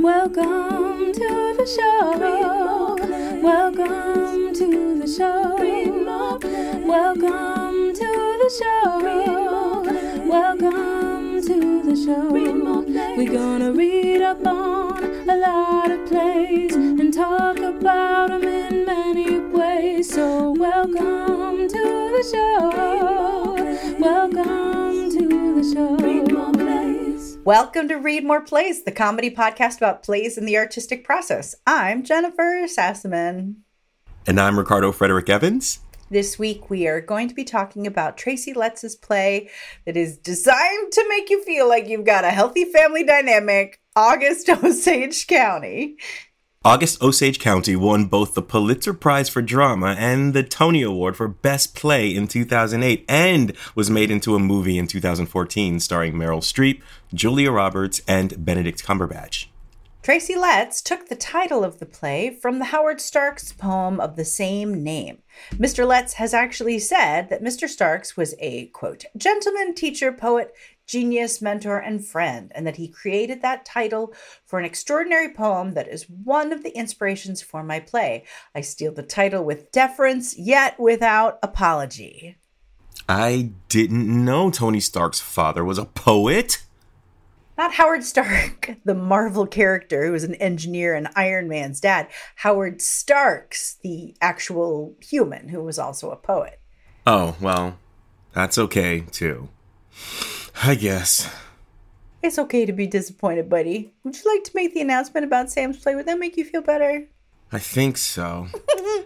Welcome to the show. Welcome to the show. Welcome to the show. Welcome to the show. We're gonna read up on a lot of plays and talk about them in many ways. So welcome to the show. Welcome to the show. Welcome to Read More Plays, the comedy podcast about plays and the artistic process. I'm Jennifer Sassaman. And I'm Ricardo Frederick Evans. This week we are going to be talking about Tracy Letts' play that is designed to make you feel like you've got a healthy family dynamic, August Osage County. August Osage County won both the Pulitzer Prize for Drama and the Tony Award for Best Play in 2008 and was made into a movie in 2014 starring Meryl Streep, Julia Roberts, and Benedict Cumberbatch. Tracy Letts took the title of the play from the Howard Starks poem of the same name. Mr. Letts has actually said that Mr. Starks was a, quote, gentleman, teacher, poet, genius, mentor, and friend, and that he created that title for an extraordinary poem that is one of the inspirations for my play. I steal the title with deference, yet without apology. I didn't know Tony Stark's father was a poet. Not Howard Stark, the Marvel character who was an engineer and Iron Man's dad. Howard Starks, the actual human who was also a poet. Oh, well, that's okay, too. I guess. It's okay to be disappointed, buddy. Would you like to make the announcement about Sam's play? Would that make you feel better? I think so.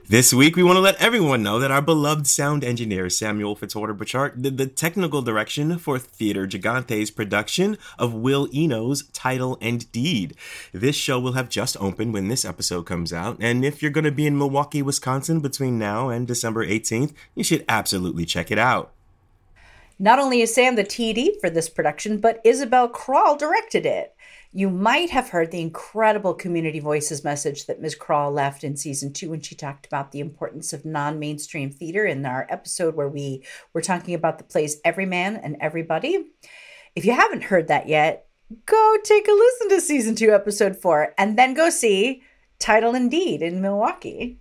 This week, we want to let everyone know that our beloved sound engineer, Samuel Fitzwater Bouchardt, did the technical direction for Theater Gigante's production of Will Eno's Title and Deed. This show will have just opened when this episode comes out, and if you're going to be in Milwaukee, Wisconsin between now and December 18th, you should absolutely check it out. Not only is Sam the TD for this production, but Isabel Crawl directed it. You might have heard the incredible Community Voices message that Ms. Crawl left in season 2 when she talked about the importance of non-mainstream theater in our episode where we were talking about the plays Every Man and Everybody. If you haven't heard that yet, go take a listen to season 2, episode 4, and then go see Title and Deed in Milwaukee.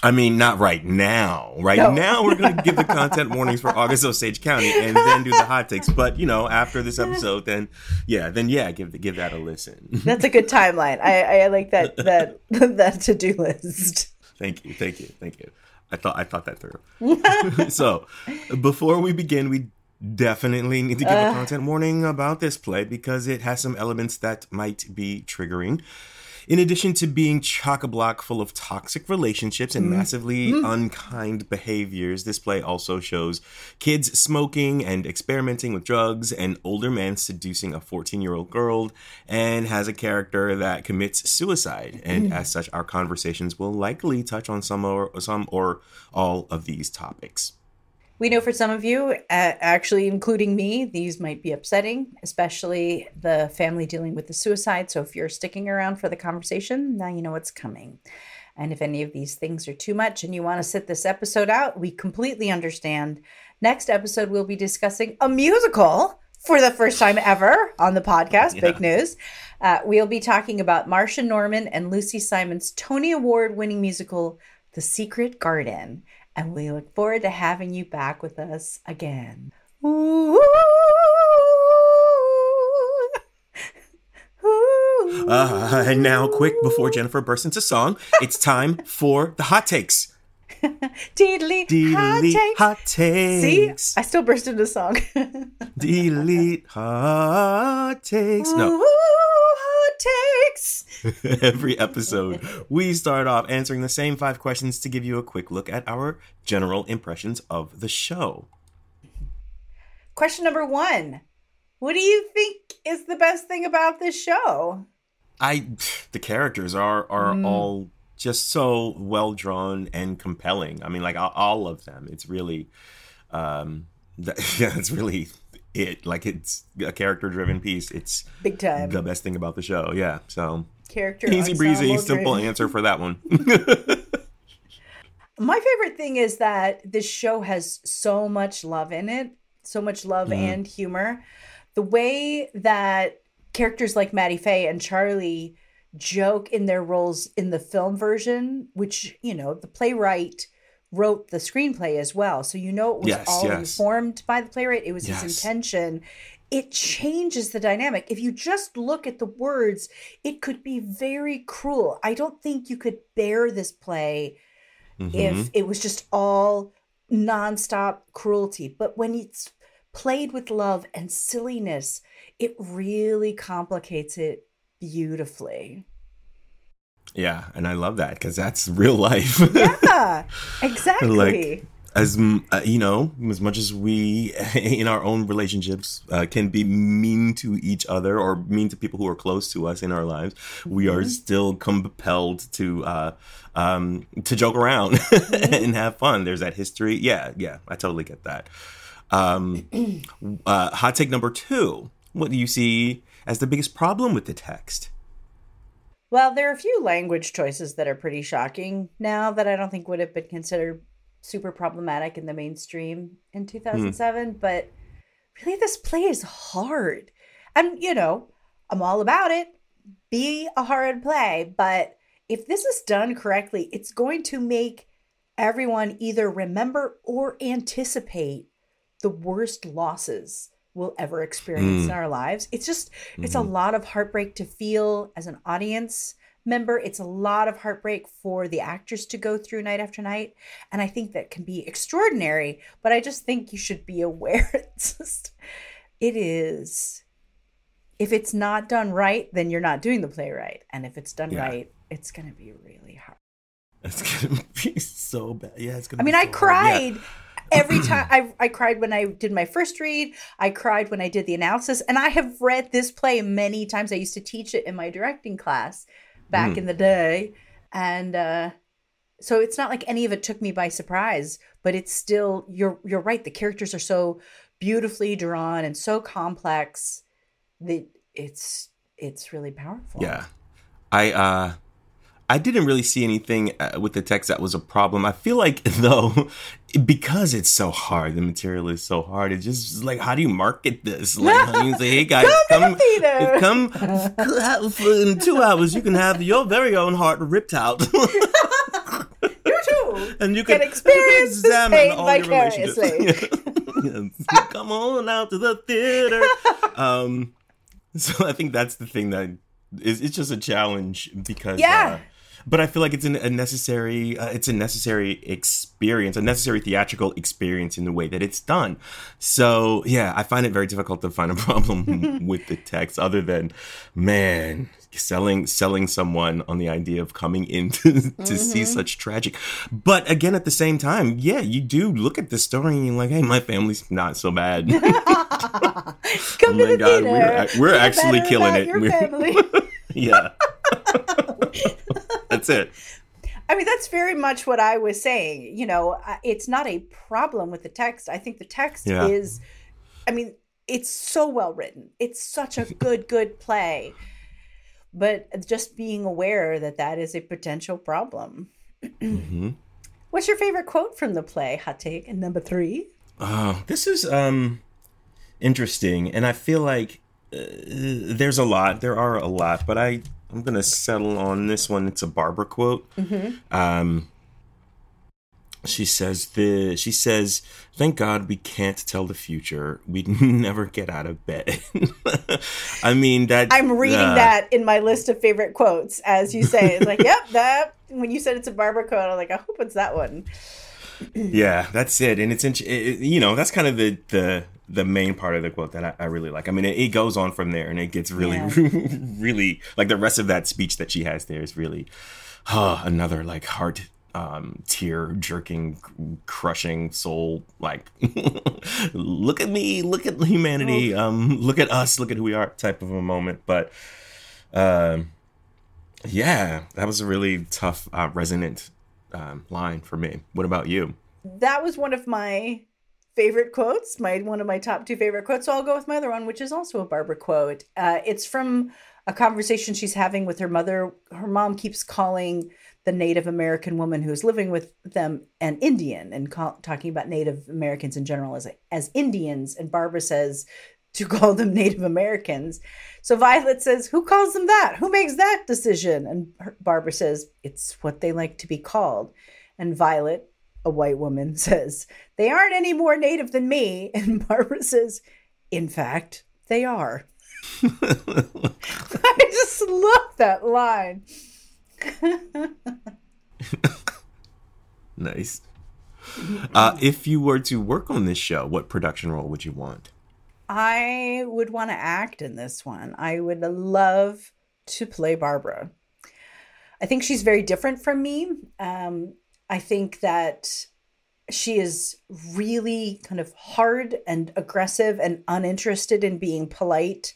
I mean, not right now. Now, we're going to give the content warnings for August Osage County and then do the hot takes. But, you know, after this episode, then give that a listen. That's a good timeline. I like that to-do list. Thank you. I thought that through. So, before we begin, we definitely need to give a content warning about this play because it has some elements that might be triggering. In addition to being chock-a-block full of toxic relationships and massively unkind behaviors, this play also shows kids smoking and experimenting with drugs, an older man seducing a 14-year-old girl, and has a character that commits suicide. And as such, our conversations will likely touch on some or all of these topics. We know for some of you, actually including me, these might be upsetting, especially the family dealing with the suicide. So if you're sticking around for the conversation, now you know what's coming. And if any of these things are too much and you want to sit this episode out, we completely understand. Next episode, we'll be discussing a musical for the first time ever on the podcast. Yeah. Big news. We'll be talking about Marsha Norman and Lucy Simon's Tony Award-winning musical, The Secret Garden. And we look forward to having you back with us again. Ooh. Ooh. And now, quick, before Jennifer bursts into song, it's time for the hot takes. Delete hot takes. See, I still burst into song. Delete hot takes. No. Takes. Every episode, we start off answering the same 5 questions to give you a quick look at our general impressions of the show. Question number 1. What do you think is the best thing about this show? The characters are all just so well drawn and compelling. I mean, like all of them. It's really, it's really... It's a character-driven piece. It's big time. The best thing about the show, yeah. So character, easy breezy, simple answer for that one. My favorite thing is that this show has so much love in it, so much love and humor. The way that characters like Maddie Faye and Charlie joke in their roles in the film version, which, you know, the playwright wrote the screenplay as well. So, you know, it was informed by the playwright. It was his intention. It changes the dynamic. If you just look at the words, it could be very cruel. I don't think you could bear this play if it was just all nonstop cruelty. But when it's played with love and silliness, it really complicates it beautifully. Yeah, and I love that because that's real life. Yeah, exactly. Like, as much as we in our own relationships can be mean to each other or mean to people who are close to us in our lives, we are still compelled to joke around and have fun. There's that history. Yeah, I totally get that. Hot take number 2. What do you see as the biggest problem with the text? Well, there are a few language choices that are pretty shocking now that I don't think would have been considered super problematic in the mainstream in 2007. But really, this play is hard. And, you know, I'm all about it. Be a hard play. But if this is done correctly, it's going to make everyone either remember or anticipate the worst losses we'll ever experience in our lives. It's just, it's a lot of heartbreak to feel as an audience member. It's a lot of heartbreak for the actors to go through night after night. And I think that can be extraordinary, but I just think you should be aware. If it's not done right, then you're not doing the play right. And if it's done right, it's going to be really hard. It's going to be so bad. Yeah, it's going to be so hard. I cried. Yeah. Every time I cried when I did my first read, I cried when I did the analysis, and I have read this play many times. I used to teach it in my directing class back in the day. And so it's not like any of it took me by surprise, but it's still, you're right. The characters are so beautifully drawn and so complex that it's really powerful. Yeah. I didn't really see anything with the text that was a problem. I feel like, though, because it's so hard, the material is so hard, it's just like, how do you market this? Like, how do you say, hey, guys, come in 2 hours, you can have your very own heart ripped out. You too. And you can experience this pain vicariously. Yes. Come on out to the theater. So I think that's the thing that it's just a challenge because... Yeah. But I feel like it's a necessary experience, a necessary theatrical experience in the way that it's done. So, yeah, I find it very difficult to find a problem with the text other than, man, selling someone on the idea of coming in to see such tragic. But again, at the same time, yeah, you do look at the story and you're like, hey, my family's not so bad. Come to the God, theater. We're actually killing it. Your family. Yeah. That's it. I mean, that's very much what I was saying. You know, it's not a problem with the text. I think the text is, I mean, it's so well written. It's such a good play. But just being aware that is a potential problem. What's your favorite quote from the play, Hot Take, and number 3? Oh, this is interesting. And I feel like there's a lot. There are a lot. But I'm going to settle on this one. It's a Barbara quote. She says, thank God we can't tell the future. We'd never get out of bed. I mean, I'm reading that in my list of favorite quotes, as you say. It's like, yep, that. When you said it's a Barbara quote, I'm like, I hope it's that one. Yeah, that's it. And that's kind of the main part of the quote that I really like. I mean, it goes on from there and it gets really, really, like the rest of that speech that she has there is really another like heart tear jerking, crushing soul. Like, look at me, look at humanity, look at us, look at who we are type of a moment. But yeah, that was a really tough, resonant line for me. What about you? That was one of my favorite quotes, one of my top 2 favorite quotes. So I'll go with my other one, which is also a Barbara quote. It's from a conversation she's having with her mother. Her mom keeps calling the Native American woman who's living with them an Indian and talking about Native Americans in general as Indians. And Barbara says to call them Native Americans. So Violet says, who calls them that? Who makes that decision? And Barbara says, it's what they like to be called. And Violet, a white woman, says, they aren't any more Native than me. And Barbara says, in fact, they are. I just love that line. Nice. If you were to work on this show, what production role would you want? I would want to act in this one. I would love to play Barbara. I think she's very different from me. I think that she is really kind of hard and aggressive and uninterested in being polite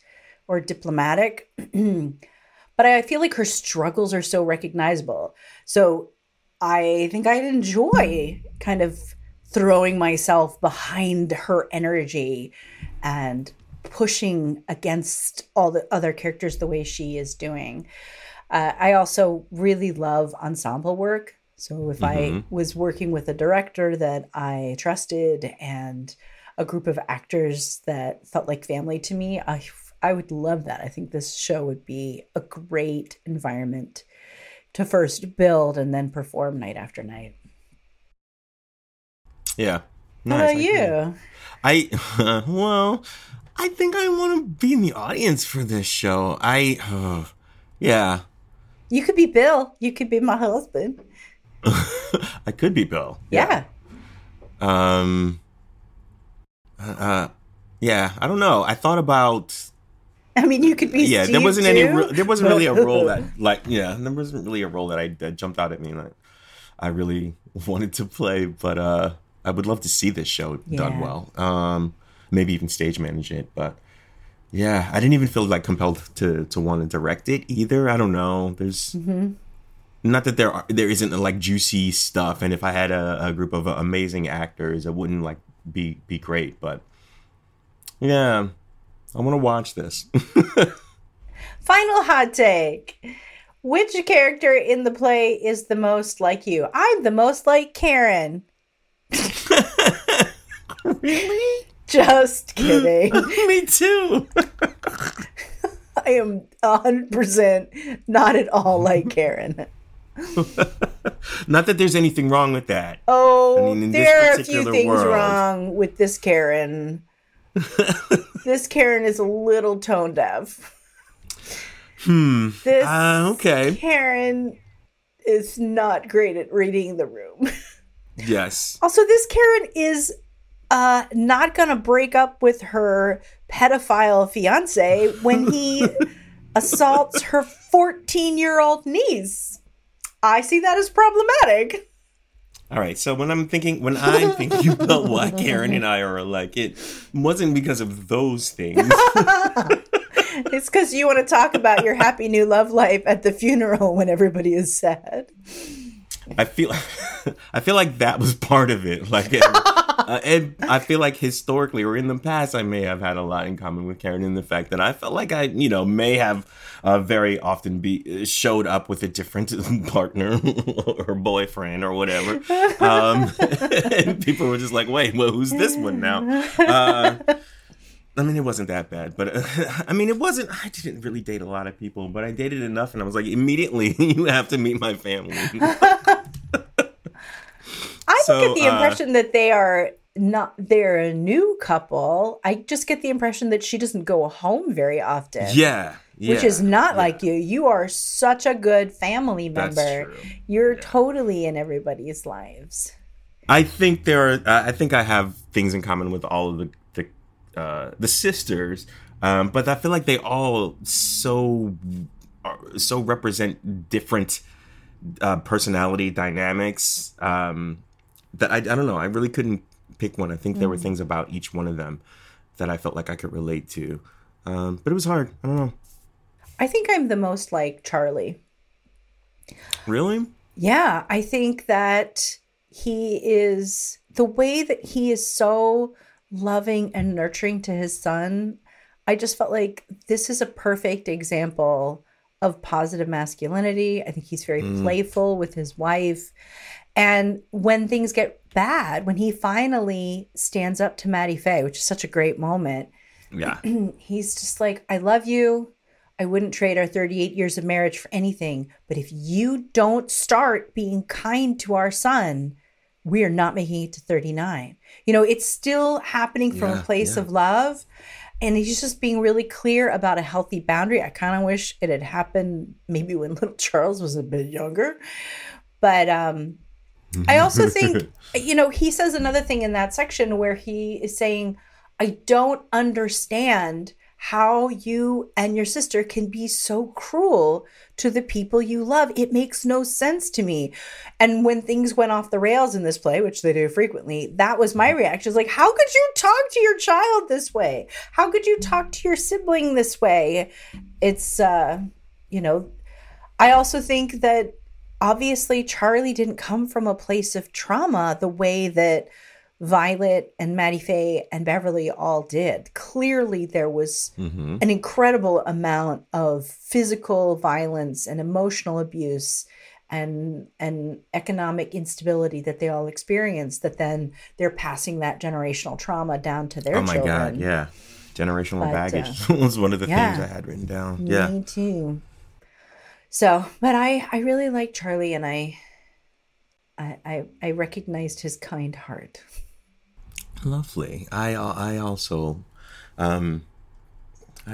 or diplomatic. But I feel like her struggles are so recognizable. So I think I'd enjoy kind of throwing myself behind her energy and pushing against all the other characters the way she is doing. I also really love ensemble work. So if I was working with a director that I trusted and a group of actors that felt like family to me, I would love that. I think this show would be a great environment to first build and then perform night after night. Yeah. Nice. How about you? I think I want to be in the audience for this show. Yeah. You could be Bill. You could be my husband. I could be Bill. Yeah. Yeah. I don't know. I thought about. I mean, you could be. Yeah. Steve there wasn't really a role that jumped out at me and I really wanted to play, but I would love to see this show done well. Maybe even stage manage it. But yeah, I didn't even feel like compelled to want to direct it either. I don't know. There's not that there isn't like juicy stuff. And if I had a group of amazing actors, it wouldn't like be great. But yeah, I want to watch this. Final hot take. Which character in the play is the most like you? I'm the most like Karen. Really? Just kidding. Me too. I am 100% not at all like Karen. Not that there's anything wrong with that. There are a few things wrong with this Karen. This Karen is a little tone deaf. This Karen is not great at reading the room. Yes. Also, this Karen is not going to break up with her pedophile fiance when he assaults her 14-year-old niece. I see that as problematic. All right. So when I'm thinking about why Karen and I are alike, it wasn't because of those things. It's because you want to talk about your happy new love life at the funeral when everybody is sad. I feel like that was part of it. Like, and I feel like historically or in the past, I may have had a lot in common with Karen in the fact that I felt like I, may have very often showed up with a different partner or boyfriend or whatever. And people were just like, wait, well, who's this one now? It wasn't that bad, but I didn't really date a lot of people, but I dated enough and I was like, immediately, you have to meet my family. I don't get the impression that they're a new couple. I just get the impression that she doesn't go home very often. Yeah. Which is not like you. You are such a good family member. That's true. You're totally in everybody's lives. I think I have things in common with all of the sisters, but I feel like they all so represent different personality dynamics that I don't know. I really couldn't pick one. I think there were things about each one of them that I felt like I could relate to, but it was hard. I don't know. I think I'm the most like Charlie. Really? Yeah, I think that he is the way that he is so loving and nurturing to his son. I just felt like this is a perfect example of positive masculinity. I think he's very playful with his wife. And when things get bad, when he finally stands up to Maddie Faye, which is such a great moment, Yeah. He's just like, I love you. I wouldn't trade our 38 years of marriage for anything. But if you don't start being kind to our son, we are not making it to 39. You know, it's still happening from a place of love. And he's just being really clear about a healthy boundary. I kind of wish it had happened maybe when little Charles was a bit younger. But I also think, you know, he says another thing in that section where he is saying, I don't understand how you and your sister can be so cruel to the people you love. It makes no sense to me. And when things went off the rails in this play, which they do frequently, that was my reaction. It's like, how could you talk to your child this way? How could you talk to your sibling this way? It's, you know, I also think that obviously Charlie didn't come from a place of trauma the way that Violet and Maddie Faye and Beverly all did. Clearly, there was an incredible amount of physical violence and emotional abuse and economic instability that they all experienced, that then they're passing that generational trauma down to their children. Oh, my God, yeah. Generational baggage was one of the things I had written down. Me too. So, but I really like Charlie, and I recognized his kind heart. Lovely. I also, I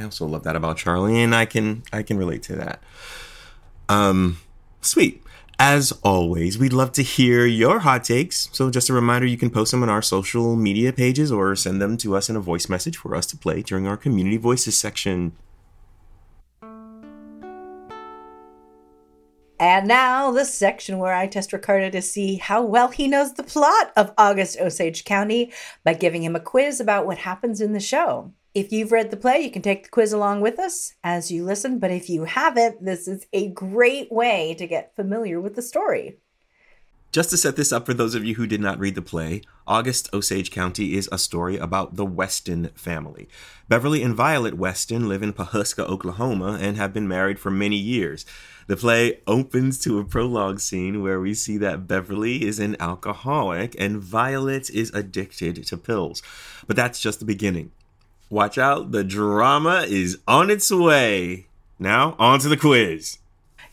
also love that about Charlie, and I can relate to that. Sweet. As always, we'd love to hear your hot takes. So just a reminder, you can post them on our social media pages or send them to us in a voice message for us to play during our community voices section. And now the section where I test Ricardo to see how well he knows the plot of August Osage County by giving him a quiz about what happens in the show. If you've read the play, you can take the quiz along with us as you listen. But if you haven't, this is a great way to get familiar with the story. Just to set this up for those of you who did not read the play, August Osage County is a story about the Weston family. Beverly and Violet Weston live in Pawhuska, Oklahoma, and have been married for many years. The play opens to a prologue scene where we see that Beverly is an alcoholic and Violet is addicted to pills. But that's just the beginning. Watch out, the drama is on its way. Now, on to the quiz.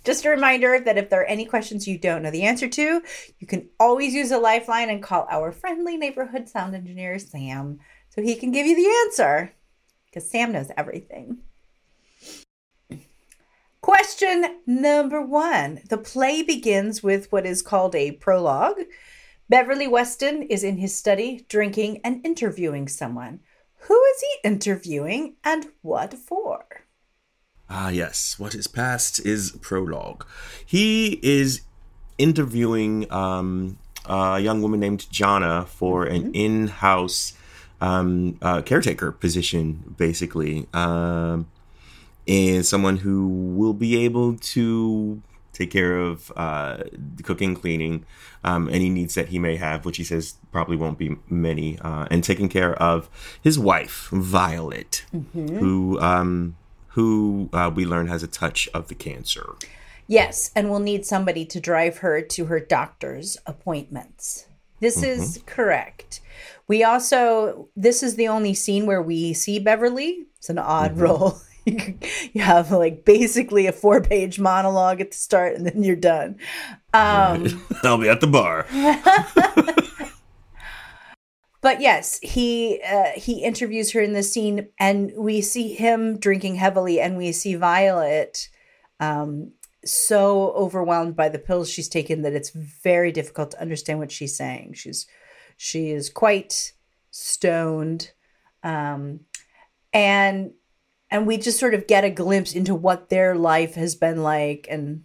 Just a reminder that if there are any questions you don't know the answer to, you can always use a lifeline and call our friendly neighborhood sound engineer, Sam, so he can give you the answer, because Sam knows everything. Question number one. The play begins with what is called a prologue. Beverly Weston is in his study, drinking and interviewing someone. Who is he interviewing and what for? Ah, yes. What is past is prologue. He is interviewing a young woman named Jonna for an in-house caretaker position, basically. And someone who will be able to take care of the cooking, cleaning, any needs that he may have, which he says probably won't be many, and taking care of his wife, Violet, who we learn has a touch of the cancer. Yes, and will need somebody to drive her to her doctor's appointments. This is correct. We also, this is the only scene where we see Beverly. It's an odd role. You have like basically a 4-page monologue at the start and then you're done. I'll be at the bar. But yes, he interviews her in this scene and we see him drinking heavily and we see Violet so overwhelmed by the pills she's taken that it's very difficult to understand what she's saying. She is quite stoned. And we just sort of get a glimpse into what their life has been like and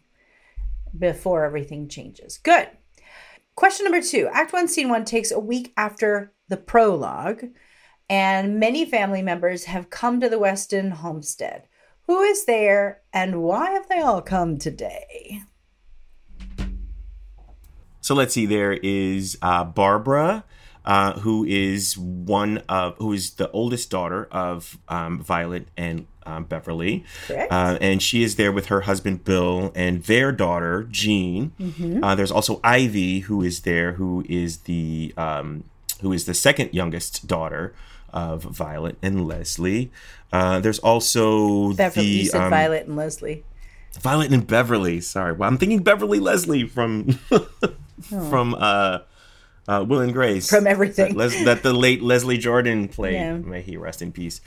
before everything changes. Good. Question number two. Act 1, Scene 1 takes a week after the prologue, and many family members have come to the Weston homestead. Who is there, and why have they all come today? So let's see. There is Barbara, who is the oldest daughter of Violet and Beverly. Correct. And she is there with her husband, Bill, and their daughter, Jean. There's also Ivy, who is there, who is the second youngest daughter of Violet and Leslie. There's also Violet and Leslie. Violet and Beverly. Sorry, well, I'm thinking Beverly Leslie from from Will and Grace, from everything that the late Leslie Jordan played. Yeah. May he rest in peace.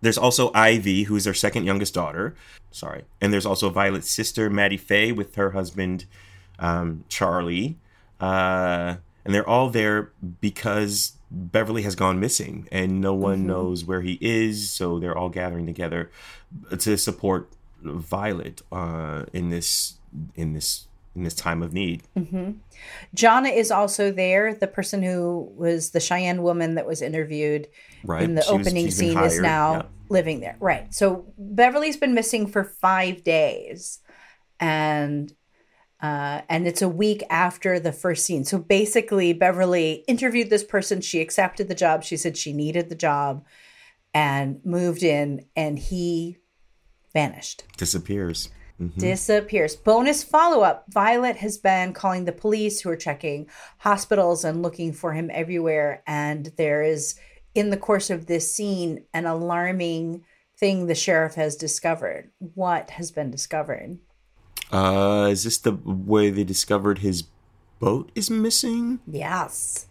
There's also Ivy, who's their second youngest daughter. Sorry, and there's also Violet's sister Maddie Faye with her husband Charlie, and they're all there because Beverly has gone missing and no one knows where he is, so they're all gathering together to support Violet in this time of need. Mm-hmm. Jonna is also there. The person who was the Cheyenne woman that was interviewed in the opening scene is now living there. Right. So Beverly's been missing for 5 days, and it's a week after the first scene. So basically, Beverly interviewed this person. She accepted the job. She said she needed the job and moved in, and he vanished. Disappears. Mm-hmm. Disappears. Bonus follow-up. Violet has been calling the police, who are checking hospitals and looking for him everywhere. And there is, in the course of this scene, an alarming thing the sheriff has discovered. What has been discovered? Is this the way they discovered his boat is missing? Yes.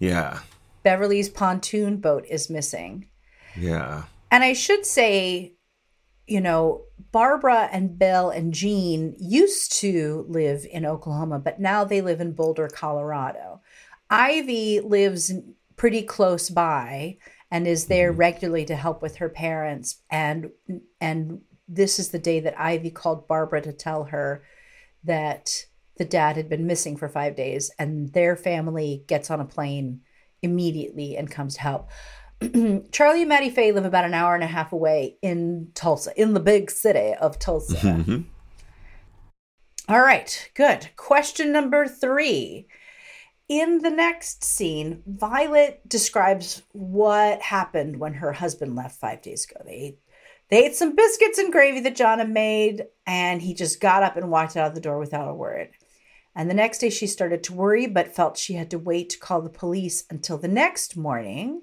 Yeah. Beverly's pontoon boat is missing. Yeah. And I should say, you know, Barbara and Bill and Jean used to live in Oklahoma, but now they live in Boulder, Colorado. Ivy lives pretty close by and is there regularly to help with her parents. And this is the day that Ivy called Barbara to tell her that the dad had been missing for 5 days, and their family gets on a plane immediately and comes to help. Charlie and Maddie Faye live about an hour and a half away in Tulsa, in the big city of Tulsa. Mm-hmm. All right, good. Question number 3. In the next scene, Violet describes what happened when her husband left 5 days ago. They ate some biscuits and gravy that Jonna made, and he just got up and walked out of the door without a word. And the next day she started to worry, but felt she had to wait to call the police until the next morning.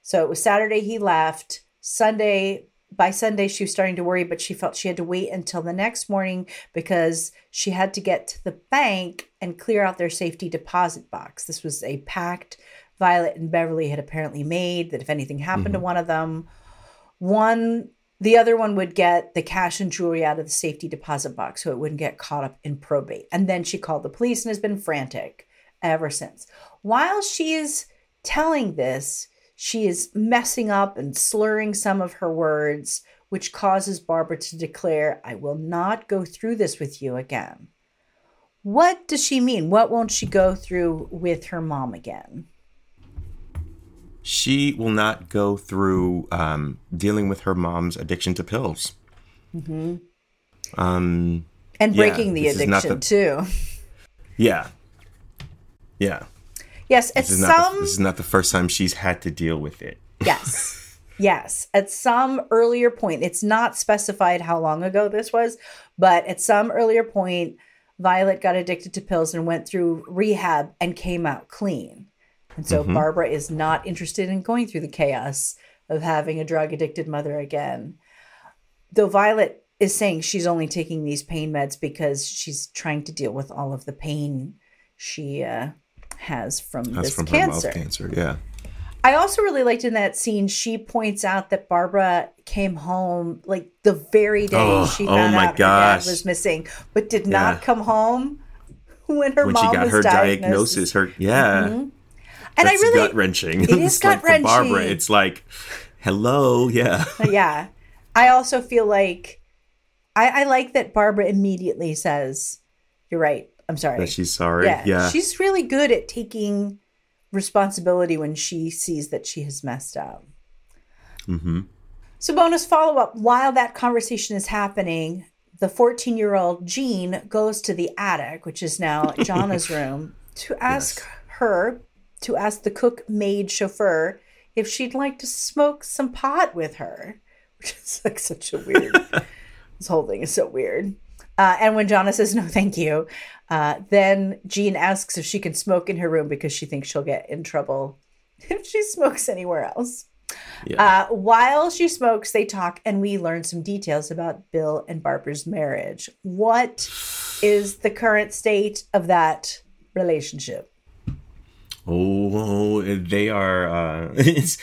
So it was Saturday he left. By Sunday, she was starting to worry, but she felt she had to wait until the next morning because she had to get to the bank and clear out their safety deposit box. This was a pact Violet and Beverly had apparently made that if anything happened to one of them, the other one would get the cash and jewelry out of the safety deposit box so it wouldn't get caught up in probate. And then she called the police and has been frantic ever since. While she is telling this, she is messing up and slurring some of her words, which causes Barbara to declare, "I will not go through this with you again." What does she mean? What won't she go through with her mom again? She will not go through dealing with her mom's addiction to pills. Mm-hmm. And breaking the addiction, too. Yeah. Yeah. Yes, this is not the first time she's had to deal with it. Yes, yes. At some earlier point, it's not specified how long ago this was, but at some earlier point, Violet got addicted to pills and went through rehab and came out clean. And so Barbara is not interested in going through the chaos of having a drug-addicted mother again. Though Violet is saying she's only taking these pain meds because she's trying to deal with all of the pain she has from this cancer. Yeah. I also really liked in that scene, she points out that Barbara came home like the very day she found out her dad was missing, but did not come home when her mom was diagnosed. When she got her diagnosis, And that's gut-wrenching. It is gut-wrenching. Like Barbara, it's like, hello, yeah. I also feel like, I like that Barbara immediately says, "You're right. I'm sorry." That she's sorry. Yeah. She's really good at taking responsibility when she sees that she has messed up. Mm-hmm. So bonus follow-up. While that conversation is happening, the 14-year-old Jean goes to the attic, which is now Jonna's room, to ask her, to ask the cook-maid chauffeur if she'd like to smoke some pot with her. Which is like such a weird... this whole thing is so weird. And when Jonna says, "No, thank you," then Jean asks if she can smoke in her room because she thinks she'll get in trouble if she smokes anywhere else. Yeah. While she smokes, they talk, and we learn some details about Bill and Barbara's marriage. What is the current state of that relationship? Oh, they are, it's,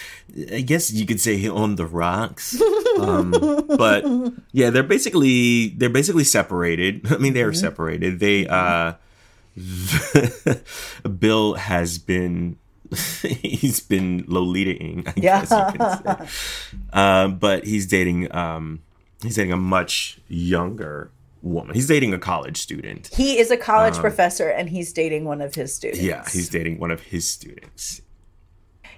I guess you could say on the rocks. But yeah, they're basically separated. I mean, they are separated. They, Bill has been, he's been Lolita-ing, I guess you could say. But he's dating a much younger woman. He's dating a college student. He is a college professor, and he's dating one of his students. Yeah, he's dating one of his students.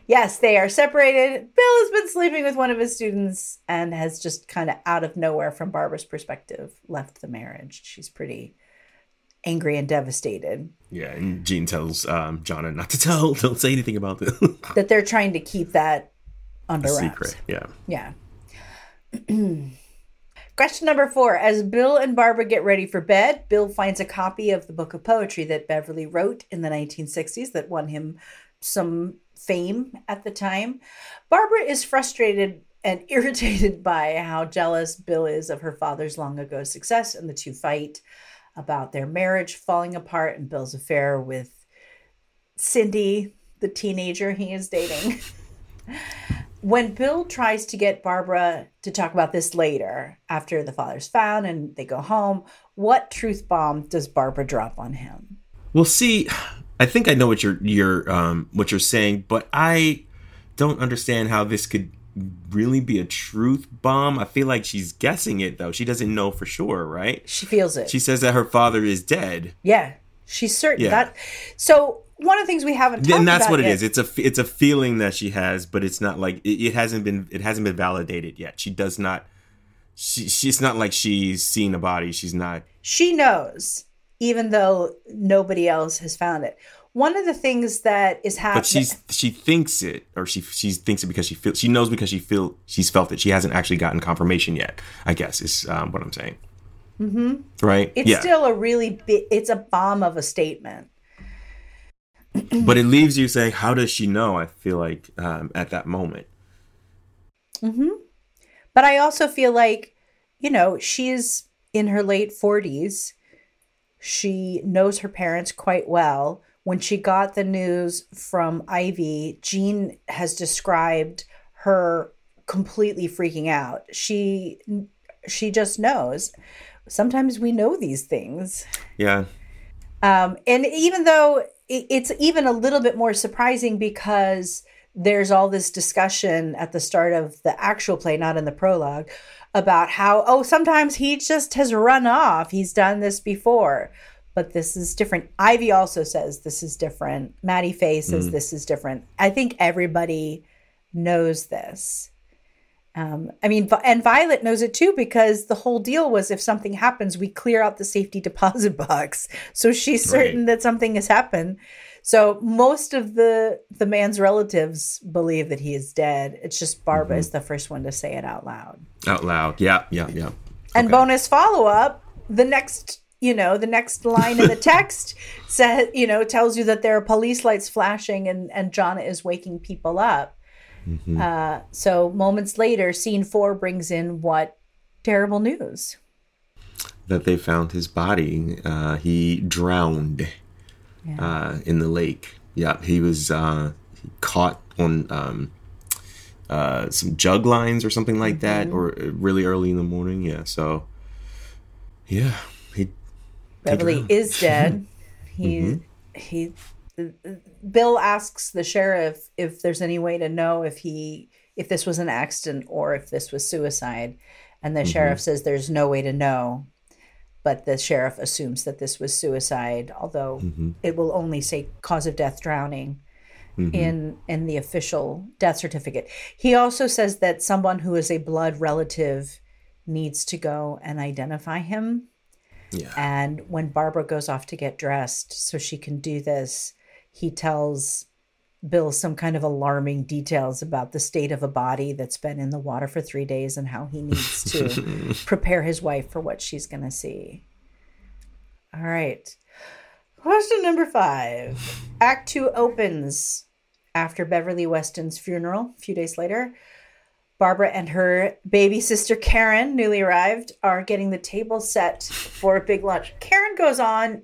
Yes, they are separated. Bill has been sleeping with one of his students and has just kind of out of nowhere, from Barbara's perspective, left the marriage. She's pretty angry and devastated. Yeah, and Jean tells Jonna not to tell. Don't say anything about this. That they're trying to keep that under wraps. Secret, yeah. Yeah. Question number 4. As Bill and Barbara get ready for bed, Bill finds a copy of the book of poetry that Beverly wrote in the 1960s that won him some fame at the time. Barbara is frustrated and irritated by how jealous Bill is of her father's long ago success, and the two fight about their marriage falling apart and Bill's affair with Cindy, the teenager he is dating. When Bill tries to get Barbara to talk about this later, after the father's found and they go home, what truth bomb does Barbara drop on him? Well, see, I think I know what you're saying, but I don't understand how this could really be a truth bomb. I feel like she's guessing it, though. She doesn't know for sure, right? She feels it. She says that her father is dead. Yeah, she's certain. Yeah. That. So one of the things we haven't talked about, and that's what it is. It's a feeling that she has, but it's not like it hasn't been validated yet. She does not. She's not like she's seen a body. She's not. She knows, even though nobody else has found it. One of the things that is happening, but she thinks it because she's felt it. She hasn't actually gotten confirmation yet, I guess, is what I'm saying. Mm-hmm. Right? It's still a really it's a bomb of a statement. But it leaves you saying, how does she know? I feel like at that moment. Mm-hmm. But I also feel like, she's in her late 40s. She knows her parents quite well. When she got the news from Ivy, Jean has described her completely freaking out. She just knows. Sometimes we know these things. Yeah. And even though it's even a little bit more surprising, because there's all this discussion at the start of the actual play, not in the prologue, about how, sometimes he just has run off. He's done this before, but this is different. Ivy also says this is different. Maddie Faye says this is different. I think everybody knows this. And Violet knows it too, because the whole deal was, if something happens, we clear out the safety deposit box. So she's certain that something has happened. So most of the man's relatives believe that he is dead. It's just Barbara is the first one to say it out loud. Yeah. And bonus follow-up, the next, the next line in the text says, tells you that there are police lights flashing and Jonna is waking people up. Mm-hmm. So moments later, scene 4 brings in what terrible news? That they found his body. He drowned in the lake. Yeah, he was caught on some jug lines or something like that, or really early in the morning. Yeah, so yeah, Beverly is dead. Bill asks the sheriff if there's any way to know if this was an accident or if this was suicide. And the sheriff says there's no way to know. But the sheriff assumes that this was suicide, although it will only say cause of death drowning in the official death certificate. He also says that someone who is a blood relative needs to go and identify him. Yeah. And when Barbara goes off to get dressed so she can do this, he tells Bill some kind of alarming details about the state of a body that's been in the water for 3 days and how he needs to prepare his wife for what she's going to see. All right. Question number 5. Act 2 opens After Beverly Weston's funeral, a few days later, Barbara and her baby sister, Karen, newly arrived, are getting the table set for a big lunch. Karen goes on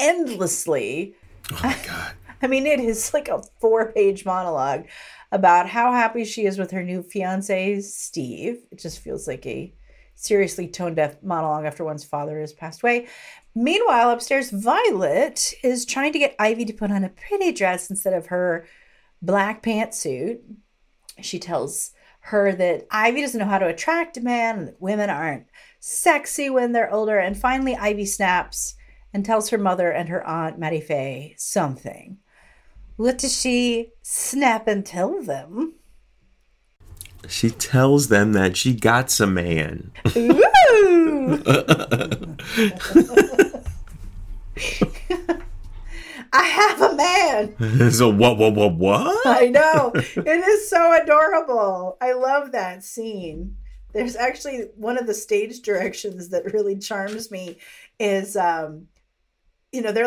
endlessly. Oh, my God. I mean, it is like a 4-page monologue about how happy she is with her new fiance, Steve. It just feels like a seriously tone-deaf monologue after one's father has passed away. Meanwhile, upstairs, Violet is trying to get Ivy to put on a pretty dress instead of her black pantsuit. She tells her that Ivy doesn't know how to attract a man, and that women aren't sexy when they're older. And finally, Ivy snaps and tells her mother and her aunt, Maddie Faye, something. What does she snap and tell them? She tells them that she got a man. Ooh! I have a man. So what? I know. It is so adorable. I love that scene. There's actually one of the stage directions that really charms me is, they're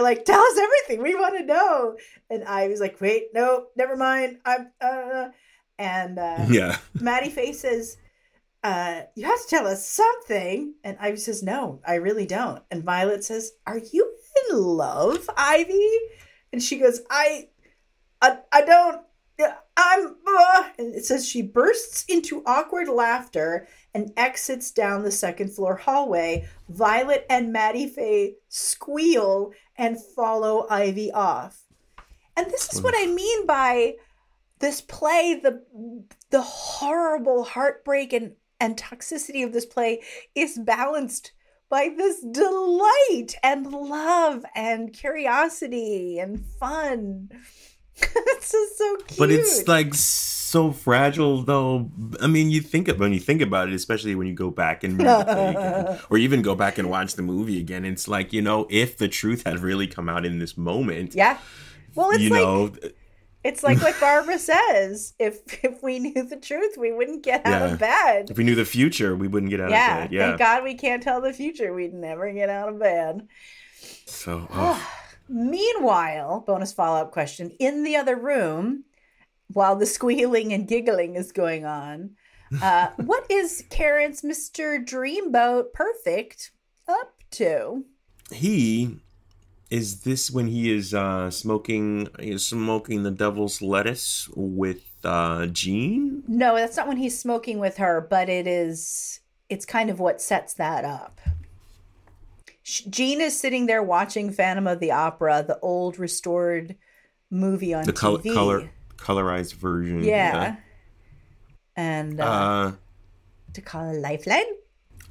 like, tell us everything. We want to know. And I was like, wait, no, never mind. And Maddie Faye says, you have to tell us something. And Ivy says, no, I really don't. And Violet says, are you in love, Ivy? And she goes, I don't, and it says she bursts into awkward laughter and exits down the second floor hallway. Violet and Maddie Faye squeal and follow Ivy off. And this is what I mean by this play, the horrible heartbreak and toxicity of this play is balanced by this delight and love and curiosity and fun. This is so cute. But it's like so fragile, though. I mean, when you think about it, especially when you go back and read the play again, or even go back and watch the movie again, it's like, if the truth had really come out in this moment. Yeah. Well, it's like Barbara says, if we knew the truth, we wouldn't get out of bed. If we knew the future, we wouldn't get out of bed. Yeah. Thank God we can't tell the future. We'd never get out of bed. So. Meanwhile, bonus follow-up question, in the other room, while the squealing and giggling is going on, what is Karen's Mr. Dreamboat Perfect up to? He is smoking the devil's lettuce with Jean? No, that's not when he's smoking with her, but it's kind of what sets that up. Jean is sitting there watching Phantom of the Opera, the old restored movie on TV. The colorized version. Yeah. And to call a lifeline?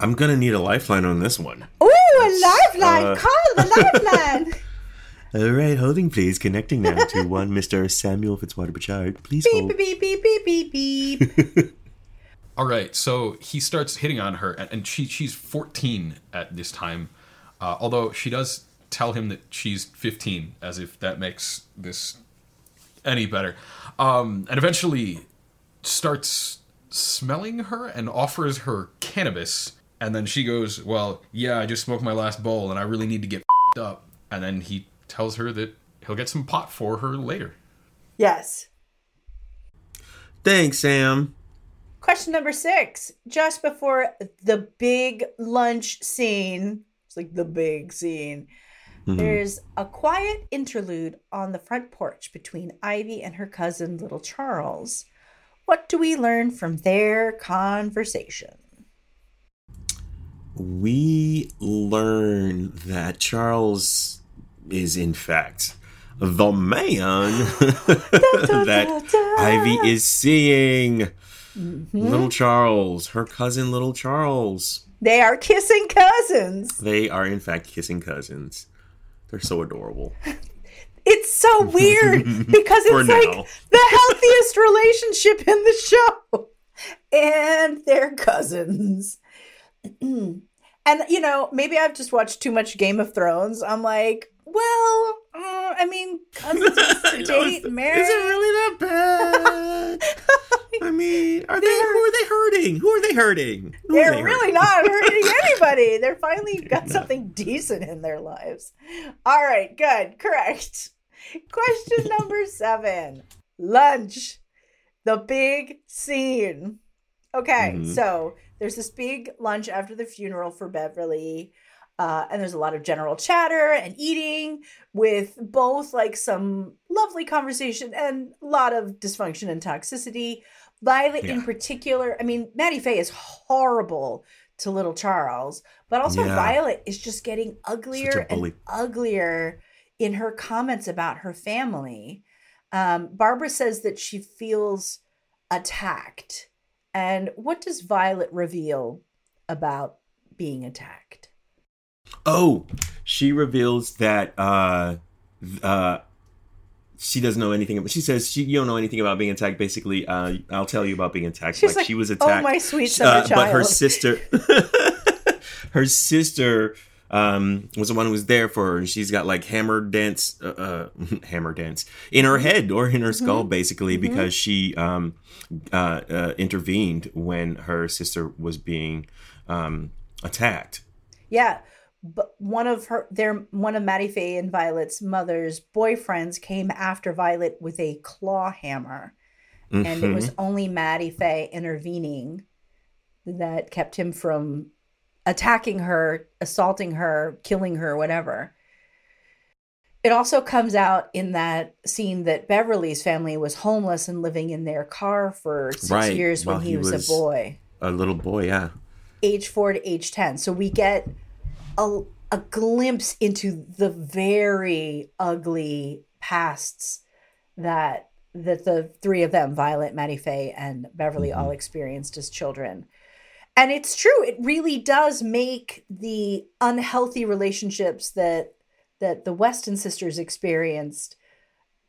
I'm going to need a lifeline on this one. Oh, a lifeline! Call the lifeline! All right, holding please. Connecting now to one Mr. Samuel Fitzwater Bouchardt. Please beep, hold. Beep, beep, beep, beep, beep, beep. All right, so he starts hitting on her, and she's 14 at this time. Although she does tell him that she's 15, as if that makes this any better. And eventually starts smelling her and offers her cannabis. And then she goes, well, yeah, I just smoked my last bowl and I really need to get f***ed up. And then he tells her that he'll get some pot for her later. Yes. Thanks, Sam. Question number 6. Just before the big lunch scene... like the big scene. Mm-hmm. There's a quiet interlude on the front porch between Ivy and her cousin, little Charles. What do we learn from their conversation? We learn that Charles is, in fact, the man that Ivy is seeing. Mm-hmm. Little Charles, her cousin, little Charles. They are kissing cousins. They are, in fact, kissing cousins. They're so adorable. It's so weird because it's like the healthiest relationship in the show. And they're cousins. And, maybe I've just watched too much Game of Thrones. I'm like, well, cousins date and marry. Is it really that bad? Who are they hurting? They're really not hurting anybody. They're finally got something decent in their lives. All right, good, correct. Question number 7. lunch, the big scene. Okay, so there's this big lunch after the funeral for Beverly. And there's a lot of general chatter and eating with both like some lovely conversation and a lot of dysfunction and toxicity. Violet in particular, I mean, Maddie Faye is horrible to little Charles, but also Violet is just getting uglier and uglier in her comments about her family. Barbara says that she feels attacked. And what does Violet reveal about being attacked? Oh, she reveals that she doesn't know anything. She says, you don't know anything about being attacked. Basically, I'll tell you about being attacked. She's like, she was attacked. Oh, my sweet summer child. But her sister, was the one who was there for her. And she's got like hammer dents in her head or in her skull, basically, because she intervened when her sister was being attacked. Yeah. But one of Maddie Faye and Violet's mother's boyfriends came after Violet with a claw hammer. Mm-hmm. And it was only Maddie Faye intervening that kept him from attacking her, assaulting her, killing her, whatever. It also comes out in that scene that Beverly's family was homeless and living in their car for 6 years when he was a boy. A little boy, yeah. Age 4 to age 10. So we get a glimpse into the very ugly pasts that the three of them, Violet, Maddie Faye, and Beverly, all experienced as children. And it's true. It really does make the unhealthy relationships that the Weston sisters experienced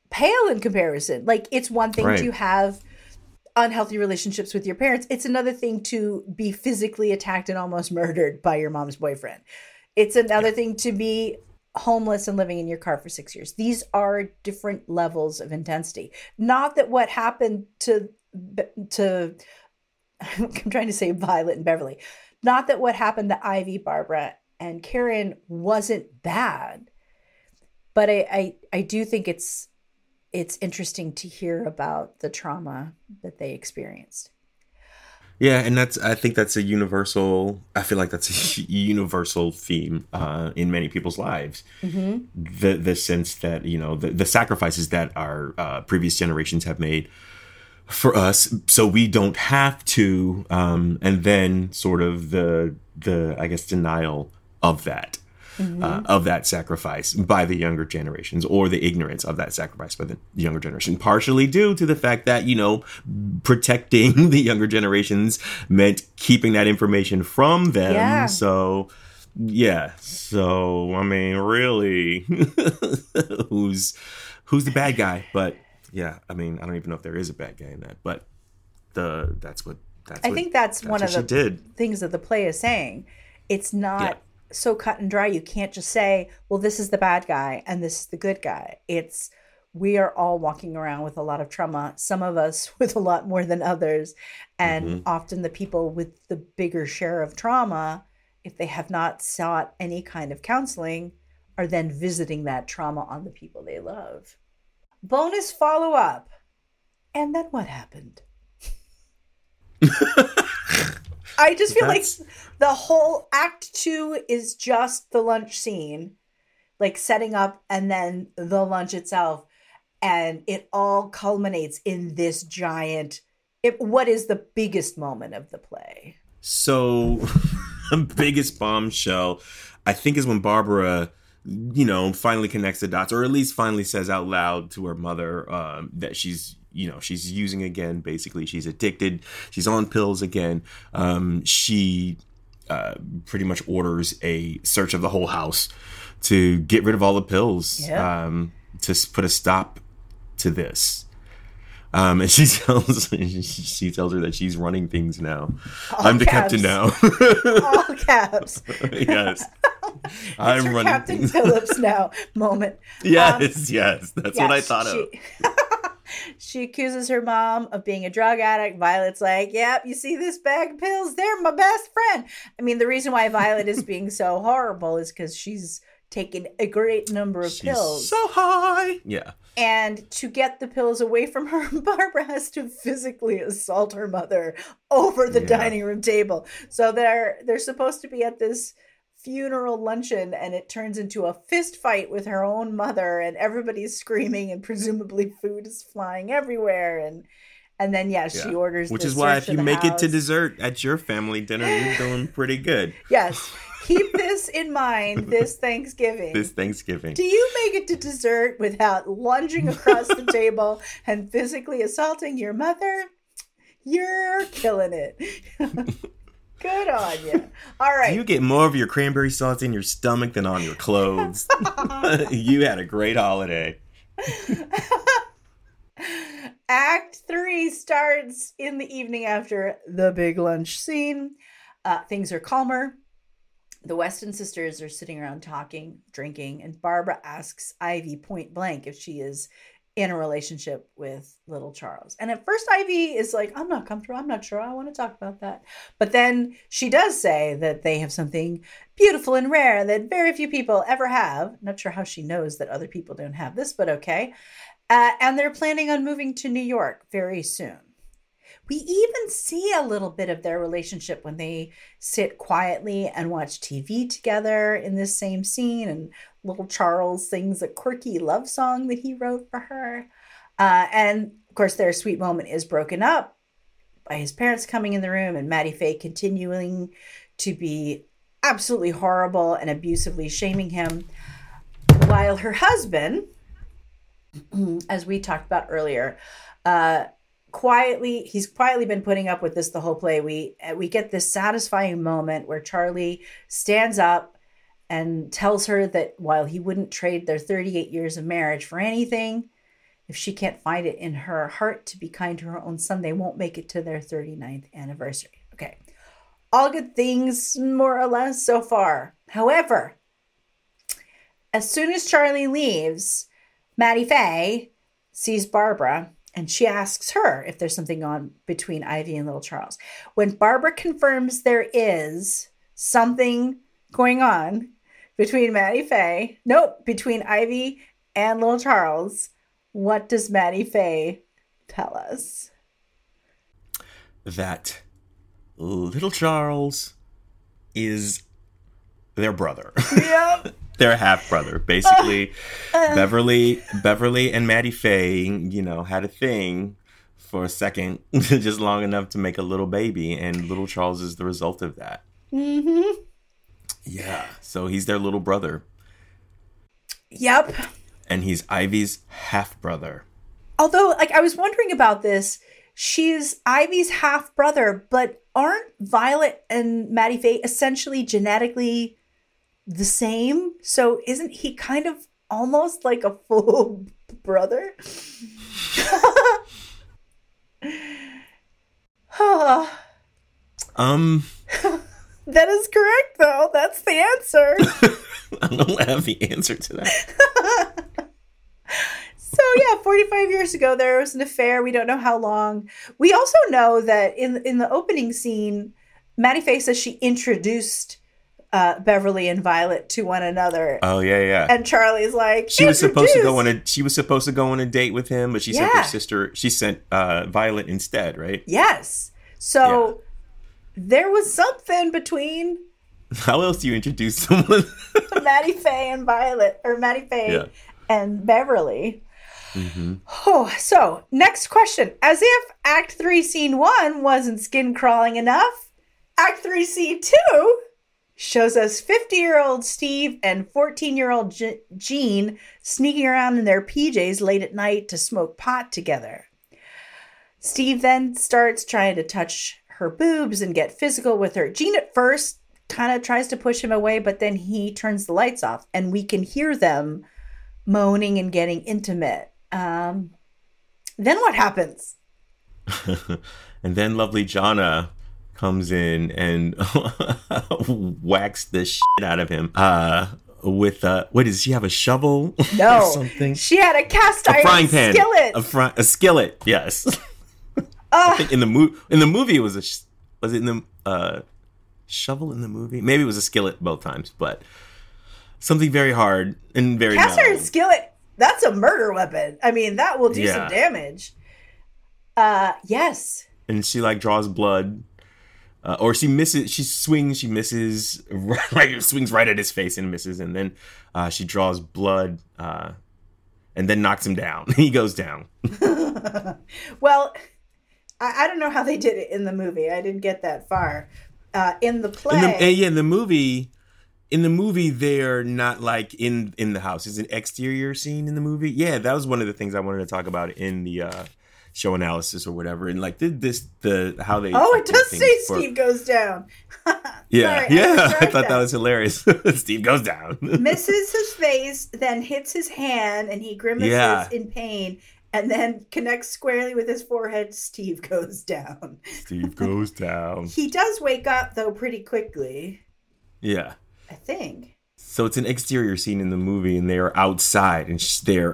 pale in comparison. Like, it's one thing to have unhealthy relationships with your parents. It's another thing to be physically attacked and almost murdered by your mom's boyfriend. It's another thing to be homeless and living in your car for 6 years. These are different levels of intensity. Not that what happened to I'm trying to say Violet and Beverly. Not that what happened to Ivy, Barbara, and Karen wasn't bad, but I do think it's interesting to hear about the trauma that they experienced. Yeah, and I feel like that's a universal theme in many people's lives. Mm-hmm. The sense that, you know, the sacrifices that our previous generations have made for us, so we don't have to, and then sort of the I guess denial of that. Mm-hmm. Of that sacrifice by the younger generations, or the ignorance of that sacrifice by the younger generation, partially due to the fact that, you know, protecting the younger generations meant keeping that information from them. Yeah. So, I mean, really, who's the bad guy? But yeah, I mean, I don't even know if there is a bad guy in that, but I think that's one of the things that the play is saying. It's not... Yeah. So cut and dry. You can't just say, well, this is the bad guy and this is the good guy. It's, we are all walking around with a lot of trauma, some of us with a lot more than others, and often the people with the bigger share of trauma, if they have not sought any kind of counseling, are then visiting that trauma on the people they love. Bonus follow-up. And then what happened? I just feel like the whole act 2 is just the lunch scene, like setting up, and then the lunch itself. And it all culminates in this giant... what is the biggest moment of the play? So the biggest bombshell, I think, is when Barbara, you know, finally connects the dots, or at least finally says out loud to her mother that she's... You know, she's using again, basically. She's addicted. She's on pills again. She pretty much orders a search of the whole house to get rid of all the pills, to put a stop to this. And she tells her that she's running things now. I'm the captain now. All caps. Yes. I'm running Captain things. Phillips now moment. Yes, yes. That's what I thought of. She accuses her mom of being a drug addict. Violet's like, yep, you see this bag of pills? They're my best friend. I mean, the reason why Violet is being so horrible is because she's taken a great number of pills. She's so high. Yeah. And to get the pills away from her, Barbara has to physically assault her mother over the dining room table. So they're supposed to be at this funeral luncheon, and it turns into a fist fight with her own mother, and everybody's screaming, and presumably food is flying everywhere. And then, she orders. Which is why if you make it to dessert at your family dinner, you're doing pretty good. Yes. Keep this in mind this Thanksgiving. Do you make it to dessert without lunging across the table and physically assaulting your mother? You're killing it. Good on you. All right. You get more of your cranberry sauce in your stomach than on your clothes. You had a great holiday. Act 3 starts in the evening after the big lunch scene. Things are calmer. The Weston sisters are sitting around talking, drinking, and Barbara asks Ivy point blank if she is in a relationship with little Charles. And at first Ivy is like, I'm not comfortable. I'm not sure I want to talk about that. But then she does say that they have something beautiful and rare that very few people ever have. Not sure how she knows that other people don't have this, but okay. And they're planning on moving to New York very soon. We even see a little bit of their relationship when they sit quietly and watch TV together in this same scene. And little Charles sings a quirky love song that he wrote for her. And, of course, their sweet moment is broken up by his parents coming in the room and Maddie Faye continuing to be absolutely horrible and abusively shaming him. While her husband, as we talked about earlier, he's quietly been putting up with this the whole play. We get this satisfying moment where Charlie stands up and tells her that while he wouldn't trade their 38 years of marriage for anything, if she can't find it in her heart to be kind to her own son, they won't make it to their 39th anniversary. Okay. All good things, more or less, so far. However, as soon as Charlie leaves, Maddie Faye sees Barbara, and she asks her if there's something on between Ivy and little Charles. When Barbara confirms there is something going on between between Ivy and little Charles, what does Maddie Faye tell us? That little Charles is their brother. Yep. Their half-brother, basically. Beverly and Maddie Faye, had a thing for a second, just long enough to make a little baby, and little Charles is the result of that. Mm-hmm. Yeah, so he's their little brother. Yep. And he's Ivy's half-brother. Although, I was wondering about this. She's Ivy's half-brother, but aren't Violet and Maddie Faye essentially genetically the same? So isn't he kind of almost like a full brother? That is correct, though. That's the answer. I don't have the answer to that. So, 45 years ago, there was an affair. We don't know how long. We also know that in the opening scene, Maddie Faye says she introduced Beverly and Violet to one another. Oh yeah. And Charlie's like, she was supposed to go on a date with him, but she sent her sister. She sent Violet instead, right? Yes. So there was something between. How else do you introduce someone? Maddie Faye and Violet, or Maddie Faye and Beverly. Mm-hmm. Oh, so next question: as if Act 3, Scene 1 wasn't skin crawling enough, Act 3, Scene 2. Shows us 50-year-old Steve and 14-year-old Jean sneaking around in their PJs late at night to smoke pot together. Steve then starts trying to touch her boobs and get physical with her. Jean at first kind of tries to push him away, but then he turns the lights off, and we can hear them moaning and getting intimate. Then what happens? And then lovely Jonna comes in and whacks the shit out of him with does she have a shovel? No. Or something? She had a cast iron frying pan, skillet. A skillet, yes. I think in the movie it was was it in the shovel in the movie? Maybe it was a skillet both times, but Something very hard and very nice. Cast iron skillet, that's a murder weapon. I mean, that will do some damage. Yes. And she, like, draws blood. Or she misses, she misses, like, swings right at his face and misses. And then she draws blood and then knocks him down. He goes down. Well, I don't know how they did it in the movie. I didn't get that far. In the play. In the movie, they're not, like, in the house. It's an exterior scene in the movie. Yeah, that was one of the things I wanted to talk about in the show analysis or whatever, and like how they it does say Steve goes down. Yeah. Sorry, I thought that was hilarious. Steve goes down. Misses his face, then hits his hand, and he grimaces in pain, and then connects squarely with his forehead. Steve goes down. Steve goes down. He does wake up though pretty quickly. Yeah. I think. So it's an exterior scene in the movie, and they are outside, and they're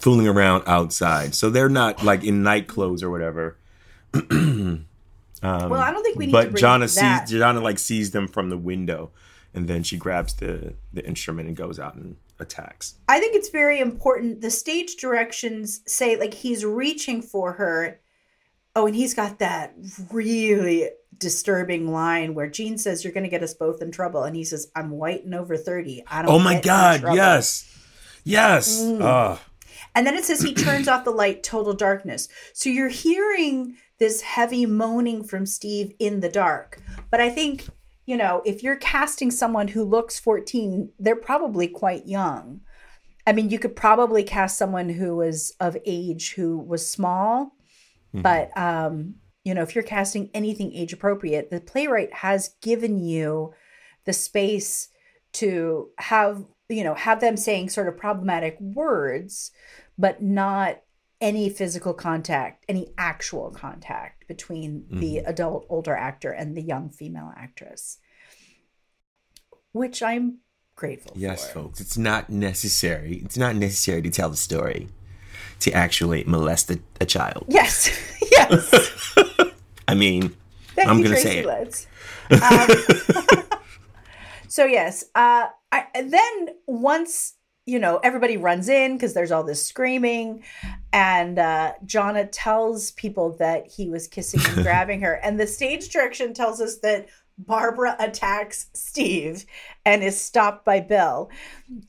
fooling around outside. So they're not, like, in night clothes or whatever. Well, I don't think we need to bring that. But Jonna, like, sees them from the window, and then she grabs the instrument and goes out and attacks. I think it's very important. The stage directions say, like, he's reaching for her. Oh, and he's got that really disturbing line where Gene says, "You're going to get us both in trouble," and he says, "I'm white and over 30. I don't." Oh my God! Yes. And then it says he turns off the light, total darkness. So you're hearing this heavy moaning from Steve in the dark. But I think, you know, if you're casting someone who looks 14, they're probably quite young. I mean, you could probably cast someone who was of age, who was small. But, you know, if you're casting anything age appropriate, the playwright has given you the space to have, you know, have them saying sort of problematic words, but not any physical contact, any actual contact between the adult older actor and the young female actress, which I'm grateful for. Yes, folks, it's not necessary. It's not necessary to tell the story. To actually molest a child. Yes, yes. I mean, I'm going to say it. So yes, then once, you know, everybody runs in because there's all this screaming, and Jonna tells people that he was kissing and grabbing her, and the stage direction tells us that Barbara attacks Steve and is stopped by Bill.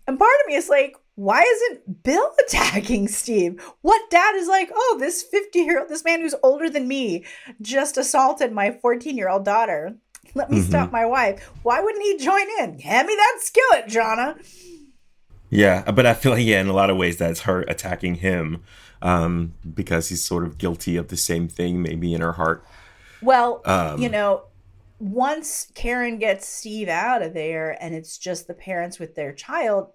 And part of me is like, why isn't Bill attacking Steve? What dad is like, oh, this 50-year-old, this man who's older than me just assaulted my 14-year-old daughter. Let me stop my wife. Why wouldn't he join in? Hand me that skillet, Jonna. Yeah, but I feel like, in a lot of ways, that's her attacking him because he's sort of guilty of the same thing maybe in her heart. Well, you know, once Karen gets Steve out of there and it's just the parents with their child,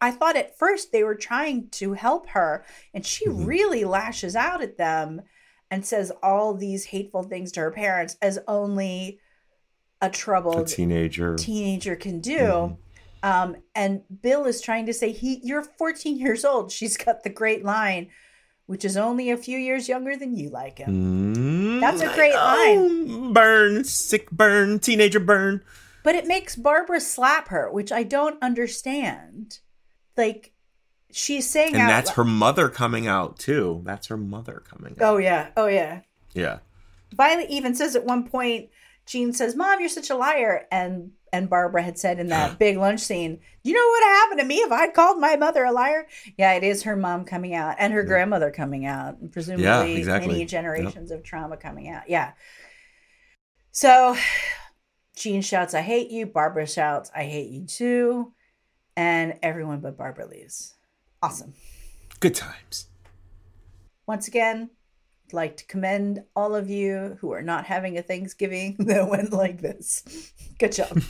I thought at first they were trying to help her, and she really lashes out at them and says all these hateful things to her parents as only a troubled teenager can do. And Bill is trying to say, you're 14 years old. She's got the great line, which is only a few years younger than you like him. That's a great line. Burn, sick burn, teenager burn. But it makes Barbara slap her, which I don't understand. Like, she's saying and that's her mother coming out, too. That's her mother coming out. Oh, yeah. Yeah. Violet even says at one point, Gene says, "Mom, you're such a liar." And Barbara had said in that big lunch scene, "You know what would happen to me if I'd called my mother a liar?" Yeah, it is her mom coming out and her grandmother coming out, and presumably many generations of trauma coming out. Yeah. So Gene shouts, "I hate you." Barbara shouts, "I hate you too." And everyone but Barbara leaves. Awesome. Good times. Once again, I'd like to commend all of you who are not having a Thanksgiving that went like this. Good job.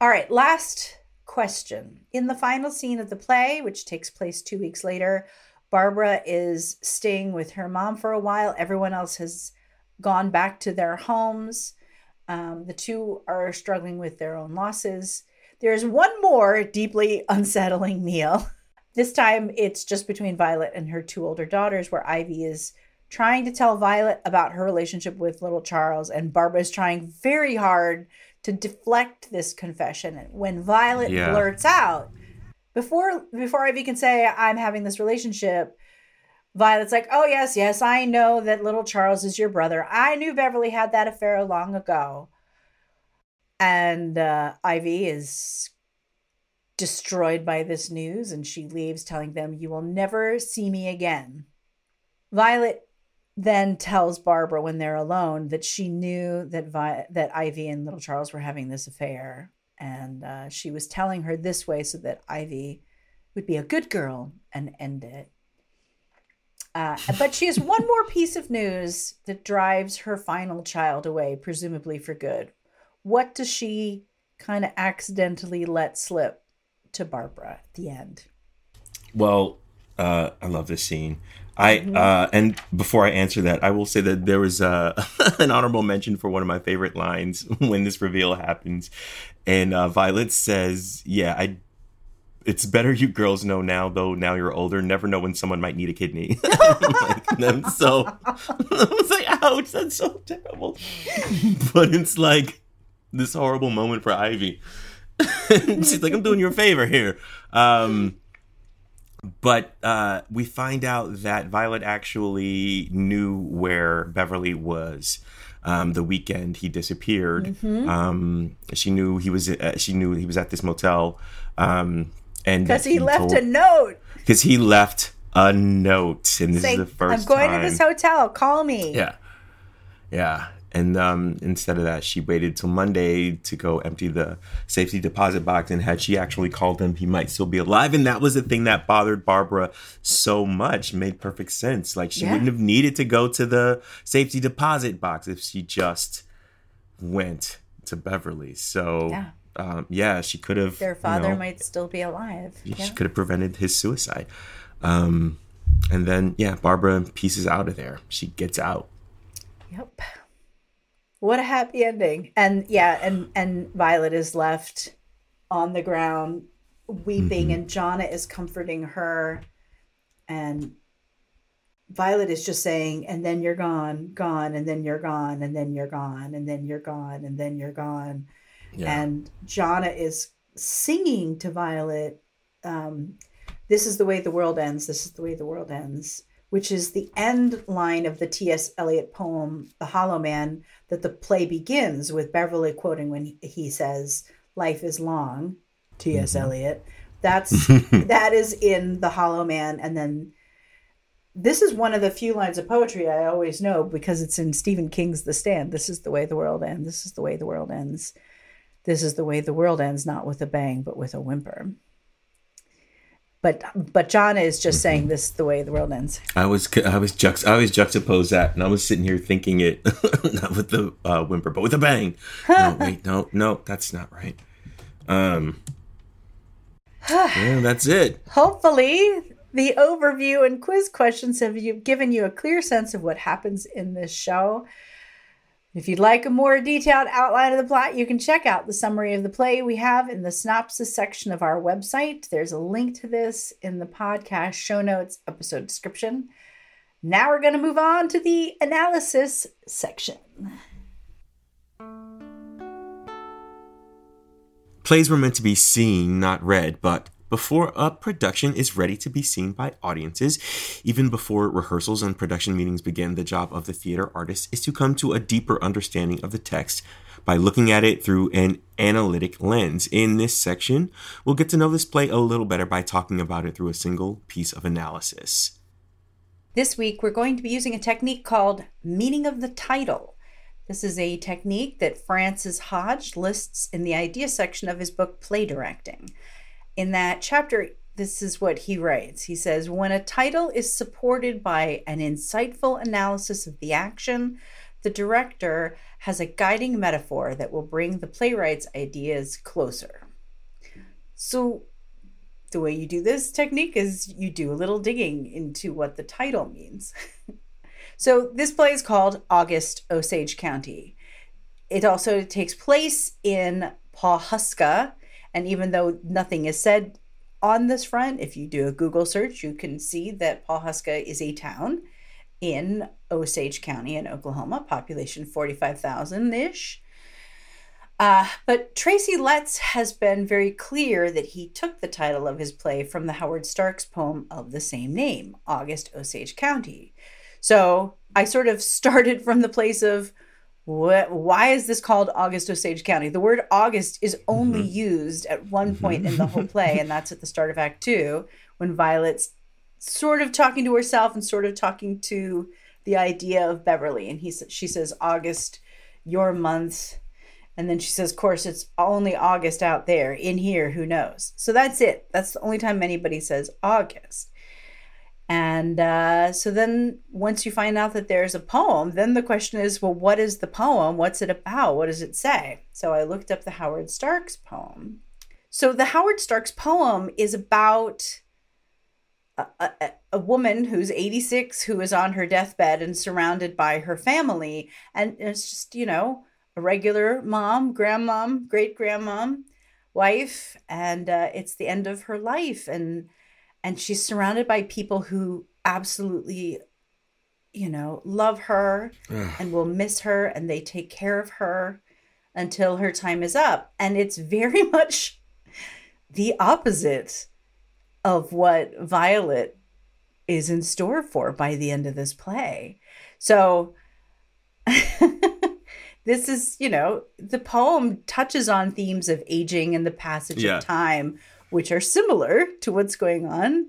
All right, last question. In the final scene of the play, which takes place 2 weeks later, Barbara is staying with her mom for a while. Everyone else has gone back to their homes. The two are struggling with their own losses. There's one more deeply unsettling meal. This time, it's just between Violet and her two older daughters, where Ivy is trying to tell Violet about her relationship with little Charles, and Barbara is trying very hard to deflect this confession. When Violet blurts out, before Ivy can say, I'm having this relationship, Violet's like, oh, yes, I know that little Charles is your brother. I knew Beverly had that affair long ago. And Ivy is destroyed by this news, and she leaves telling them, you will never see me again. Violet then tells Barbara when they're alone that she knew that Ivy and little Charles were having this affair. And she was telling her this way so that Ivy would be a good girl and end it. But she has one more piece of news that drives her final child away, presumably for good. What does she kind of accidentally let slip to Barbara at the end? Well, I love this scene. And before I answer that, I will say that there was an honorable mention for one of my favorite lines when this reveal happens. And Violet says, it's better you girls know now, though now you're older, never know when someone might need a kidney. I was like, ouch, that's so terrible. But it's like this horrible moment for Ivy. She's like, I'm doing you a favor here. But we find out that Violet actually knew where Beverly was the weekend he disappeared. Mm-hmm. She knew he was at this motel. Because he left a note. Because he left a note, and this is the first time. I'm going to this hotel. Call me. Yeah. And instead of that, she waited till Monday to go empty the safety deposit box. And had she actually called him, he might still be alive. And that was the thing that bothered Barbara so much. Made perfect sense. Like, she wouldn't have needed to go to the safety deposit box if she just went to Beverly. So, she could have. Their father might still be alive. She could have prevented his suicide. And then, Barbara pieces out of there. She gets out. Yep. What a happy ending. And Violet is left on the ground weeping, and Jonna is comforting her. And Violet is just saying, and then you're gone, and then you're gone, and then you're gone, and then you're gone, and then you're gone. Yeah. And Jonna is singing to Violet, this is the way the world ends, this is the way the world ends, which is the end line of the T.S. Eliot poem, The Hollow Man, that the play begins with Beverly quoting when he says, life is long, T.S. Eliot. That is in The Hollow Man. And then this is one of the few lines of poetry I always know because it's in Stephen King's The Stand. This is the way the world ends. This is the way the world ends. This is the way the world ends, not with a bang, but with a whimper. But Jonna is just saying, this is the way the world ends. I always juxtapose that, and I was sitting here thinking it not with the whimper, but with a bang. No, that's not right. That's it. Hopefully, the overview and quiz questions have given you a clear sense of what happens in this show. If you'd like a more detailed outline of the plot, you can check out the summary of the play we have in the synopsis section of our website. There's a link to this in the podcast show notes episode description. Now we're going to move on to the analysis section. Plays were meant to be seen, not read, but before a production is ready to be seen by audiences, even before rehearsals and production meetings begin, the job of the theater artist is to come to a deeper understanding of the text by looking at it through an analytic lens. In this section, we'll get to know this play a little better by talking about it through a single piece of analysis. This week, we're going to be using a technique called meaning of the title. This is a technique that Francis Hodge lists in the idea section of his book, Play Directing. In that chapter, this is what he writes. He says, when a title is supported by an insightful analysis of the action, the director has a guiding metaphor that will bring the playwright's ideas closer. So the way you do this technique is you do a little digging into what the title means. So this play is called August Osage County. It also takes place in Pawhuska. And even though nothing is said on this front, if you do a Google search, you can see that Pawhuska is a town in Osage County in Oklahoma, population 45,000-ish. But Tracy Letts has been very clear that he took the title of his play from the Howard Starks poem of the same name, August Osage County. So I sort of started from the place of, why is this called August Osage County? The word August is only used at one point in the whole play, and that's at the start of Act Two, when Violet's sort of talking to herself and sort of talking to the idea of Beverly. And she says, August, your month. And then she says, of course, it's only August out there. In here, who knows? So that's it. That's the only time anybody says August. And so then once you find out that there's a poem, then the question is, well, what is the poem? What's it about? What does it say? So I looked up the Howard Starks poem. So the Howard Starks poem is about a woman who's 86, who is on her deathbed and surrounded by her family. And it's just, you know, a regular mom, grandmom, great-grandmom, wife, and it's the end of her life. And she's surrounded by people who absolutely, you know, love her and will miss her, and they take care of her until her time is up. And it's very much the opposite of what Violet is in store for by the end of this play. So... This is, you know, the poem touches on themes of aging and the passage of time, which are similar to what's going on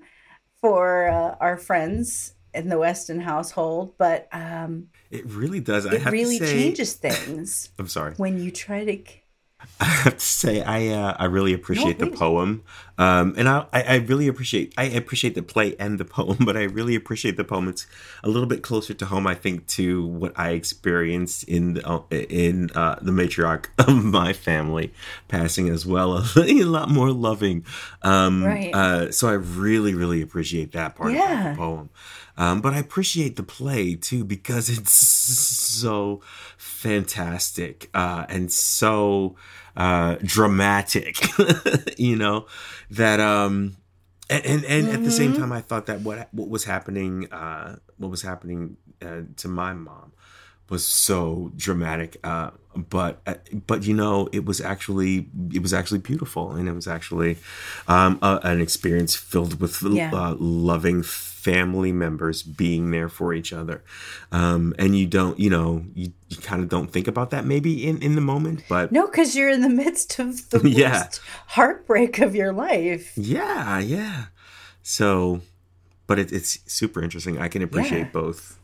for our friends in the Weston household. But it really does. It really changes things. I'm sorry. When you try to... I have to say, I really appreciate the poem. And I really appreciate, I appreciate the play and the poem, but I really appreciate the poem. It's a little bit closer to home, I think, to what I experienced in the matriarch of my family passing as well. A lot more loving. Right. So I really, really appreciate that part of the poem. But I appreciate the play, too, because it's so fantastic and so dramatic, you know, that and at the same time, I thought that what was happening to my mom was so dramatic. But, you know, it was actually beautiful, and it was actually an experience filled with loving family members being there for each other. And you don't, you know, you kind of don't think about that maybe in the moment, but... No, because you're in the midst of the worst heartbreak of your life. Yeah, yeah. So, but it's super interesting. I can appreciate both.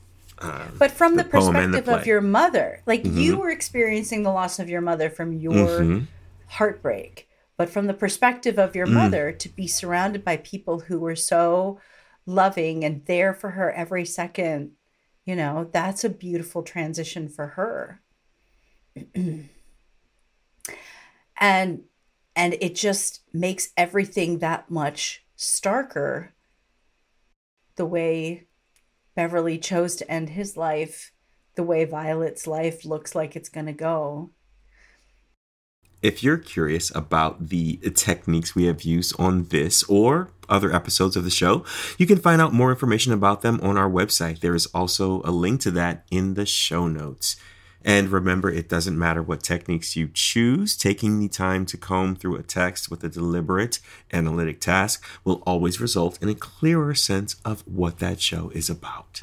But from the perspective of your mother, like you were experiencing the loss of your mother from your heartbreak, but from the perspective of your mother, to be surrounded by people who were so loving and there for her every second, you know, that's a beautiful transition for her. And it just makes everything that much starker, the way Beverly chose to end his life, the way Violet's life looks like it's going to go. If you're curious about the techniques we have used on this or other episodes of the show, you can find out more information about them on our website. There is also a link to that in the show notes. And remember, it doesn't matter what techniques you choose. Taking the time to comb through a text with a deliberate, analytic task will always result in a clearer sense of what that show is about.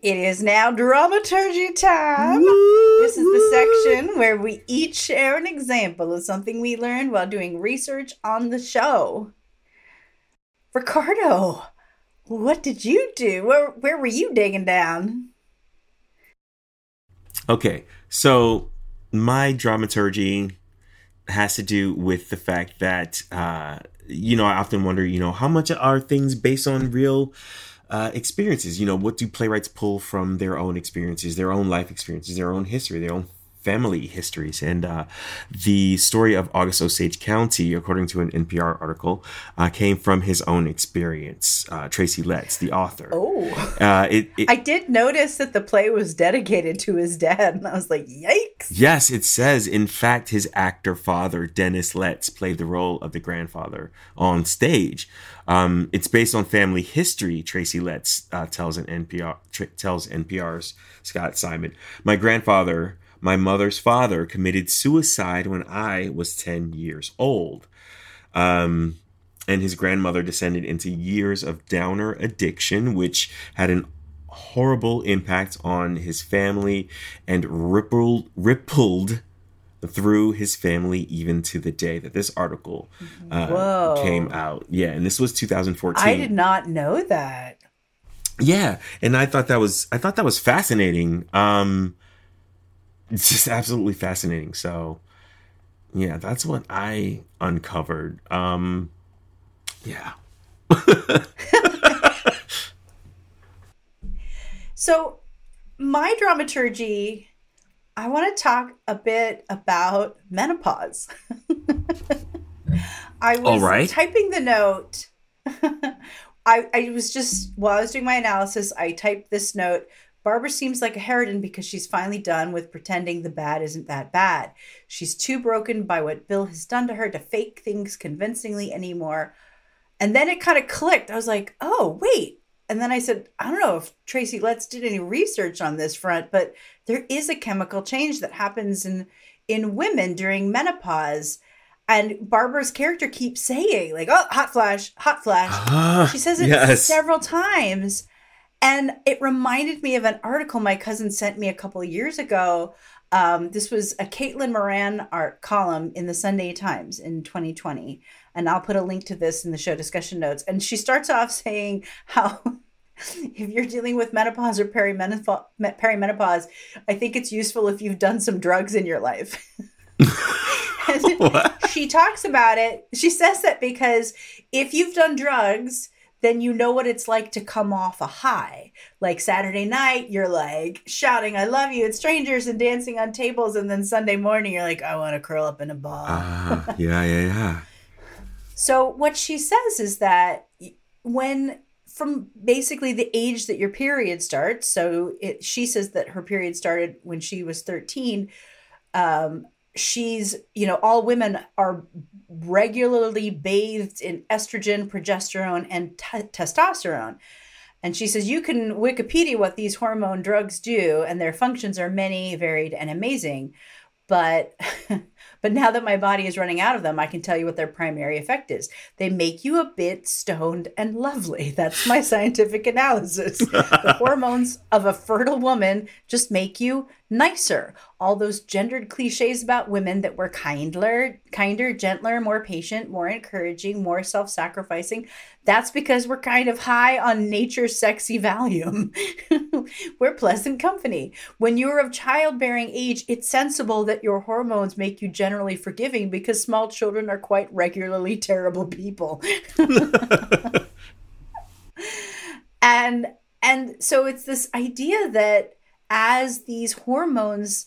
It is now dramaturgy time. This is the section where we each share an example of something we learned while doing research on the show. Ricardo, what did you do? Where were you digging down? Okay, so my dramaturgy has to do with the fact that, you know, I often wonder, you know, how much are things based on real experiences? You know, what do playwrights pull from their own experiences, their own life experiences, their own history, their own family histories. And the story of August Osage County, according to an NPR article, came from his own experience. Tracy Letts, the author. Oh, I did notice that the play was dedicated to his dad, and I was like, yikes. Yes, it says, in fact, his actor father, Dennis Letts, played the role of the grandfather on stage. It's based on family history, Tracy Letts tells NPR's Scott Simon. My grandfather, my mother's father, committed suicide when I was 10 years old. And his grandmother descended into years of downer addiction, which had an horrible impact on his family and rippled through his family even to the day that this article came out. Yeah, and this was 2014. I did not know that. Yeah, and I thought that was fascinating. It's just absolutely fascinating. So, yeah, that's what I uncovered. Yeah. So, my dramaturgy, I want to talk a bit about menopause. I was typing the note. I was doing my analysis, I typed this note. Barbara seems like a harridan because she's finally done with pretending the bad isn't that bad. She's too broken by what Bill has done to her to fake things convincingly anymore. And then it kind of clicked. I was like, oh, wait. And then I said, I don't know if Tracy Letts did any research on this front, but there is a chemical change that happens in women during menopause. And Barbara's character keeps saying, like, oh, hot flash, hot flash. She says it several times. And it reminded me of an article my cousin sent me a couple of years ago. This was a Caitlin Moran art column in the Sunday Times in 2020. And I'll put a link to this in the show discussion notes. And she starts off saying how if you're dealing with menopause or perimenopause, I think it's useful if you've done some drugs in your life. She talks about it. She says that because if you've done drugs, then you know what it's like to come off a high. Like Saturday night, you're like shouting, I love you at strangers and dancing on tables. And then Sunday morning, you're like, I want to curl up in a ball. Yeah. So what she says is that from basically the age that your period starts, she says that her period started when she was 13, she's, all women are regularly bathed in estrogen, progesterone, and testosterone. And she says, you can Wikipedia what these hormone drugs do, and their functions are many, varied, and amazing. But now that my body is running out of them, I can tell you what their primary effect is. They make you a bit stoned and lovely. That's my scientific analysis. The hormones of a fertile woman just make you nicer. All those gendered cliches about women that were kinder, gentler, more patient, more encouraging, more self-sacrificing. That's because we're kind of high on nature's sexy volume. We're pleasant company. When you're of childbearing age, it's sensible that your hormones make you generally forgiving because small children are quite regularly terrible people. And so it's this idea that as these hormones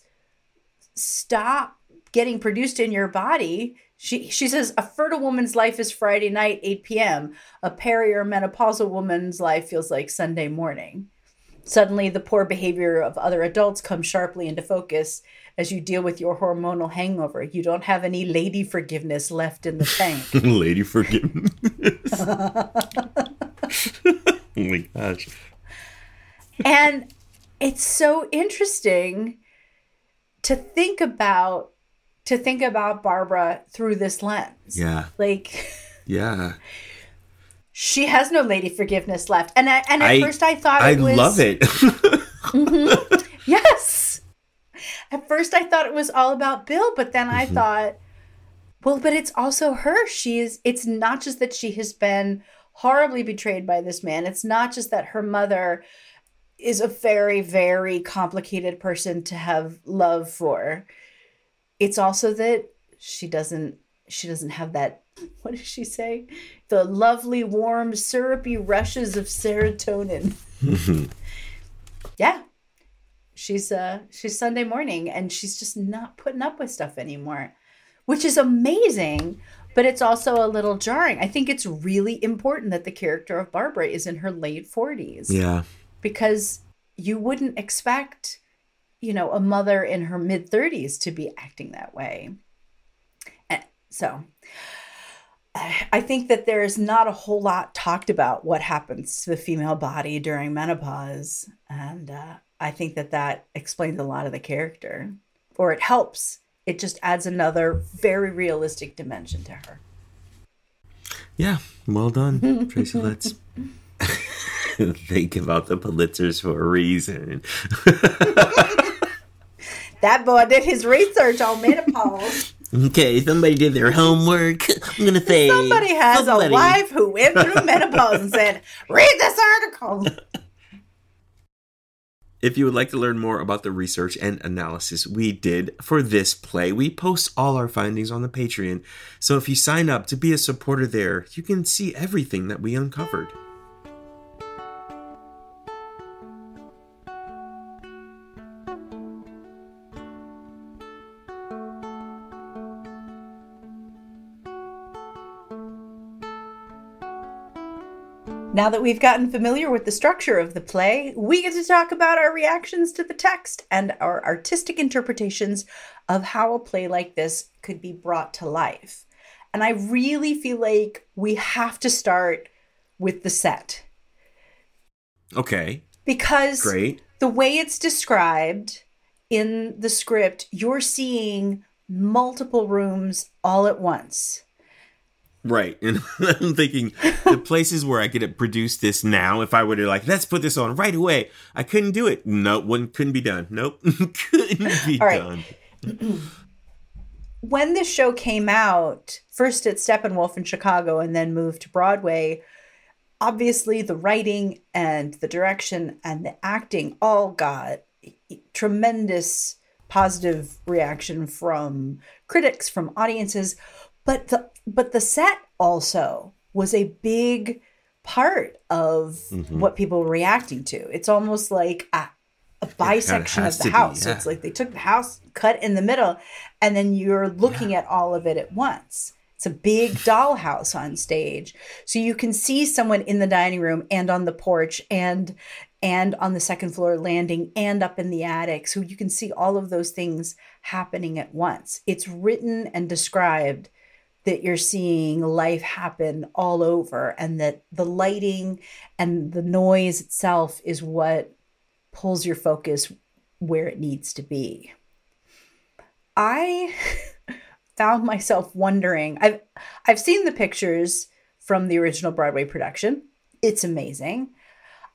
stop getting produced in your body, she says a fertile woman's life is Friday night, 8 p.m. A peri or menopausal woman's life feels like Sunday morning. Suddenly, the poor behavior of other adults comes sharply into focus as you deal with your hormonal hangover. You don't have any lady forgiveness left in the tank. Lady forgiveness. Oh my gosh. And it's so interesting to think about Barbara through this lens. Yeah. Like, yeah. She has no lady forgiveness left. And at first I thought it was... I love it. Mm-hmm. Yes. At first I thought it was all about Bill, but then I thought, well, but it's also her. It's not just that she has been horribly betrayed by this man. It's not just that her mother is a very, very complicated person to have love for. It's also that she doesn't have that, what does she say? The lovely, warm, syrupy rushes of serotonin. Yeah. She's Sunday morning, and she's just not putting up with stuff anymore, which is amazing, but it's also a little jarring. I think it's really important that the character of Barbara is in her late 40s. Yeah. Because you wouldn't expect, you know, a mother in her mid 30s to be acting that way. And so I think that there is not a whole lot talked about what happens to the female body during menopause. And, I think that that explains a lot of the character, or it helps. It just adds another very realistic dimension to her. Yeah, well done, Tracy Letts. Think about the Pulitzers for a reason. That boy did his research on menopause. Okay, somebody did their homework. I'm gonna say somebody has a wife who went through menopause and said, "Read this article." If you would like to learn more about the research and analysis we did for this play, we post all our findings on the Patreon. So if you sign up to be a supporter there, you can see everything that we uncovered. Now that we've gotten familiar with the structure of the play, we get to talk about our reactions to the text and our artistic interpretations of how a play like this could be brought to life. And I really feel like we have to start with the set. Okay. Because the way it's described in the script, you're seeing multiple rooms all at once. Right. And I'm thinking the places where I could have produced this now, if I were to like, let's put this on right away. I couldn't do it. No, couldn't be done. Nope. Couldn't be done. When this show came out, first at Steppenwolf in Chicago and then moved to Broadway, obviously the writing and the direction and the acting all got tremendous positive reaction from critics, from audiences. But the set also was a big part of what people were reacting to. It's almost like a bisection of the house. So it's like they took the house, cut in the middle, and then you're looking at all of it at once. It's a big dollhouse on stage. So you can see someone in the dining room and on the porch and on the second floor landing and up in the attic. So you can see all of those things happening at once. It's written and described that you're seeing life happen all over, and that the lighting and the noise itself is what pulls your focus where it needs to be. I found myself wondering, I've seen the pictures from the original Broadway production. It's amazing.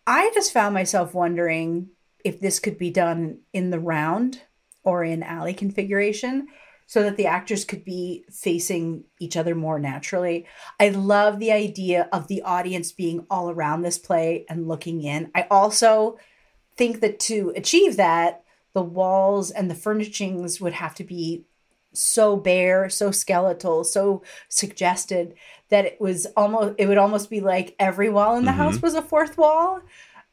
I just found myself wondering if this could be done in the round or in alley configuration, so that the actors could be facing each other more naturally. I love the idea of the audience being all around this play and looking in. I also think that to achieve that, the walls and the furnishings would have to be so bare, so skeletal, so suggested that it would almost be like every wall in the house was a fourth wall.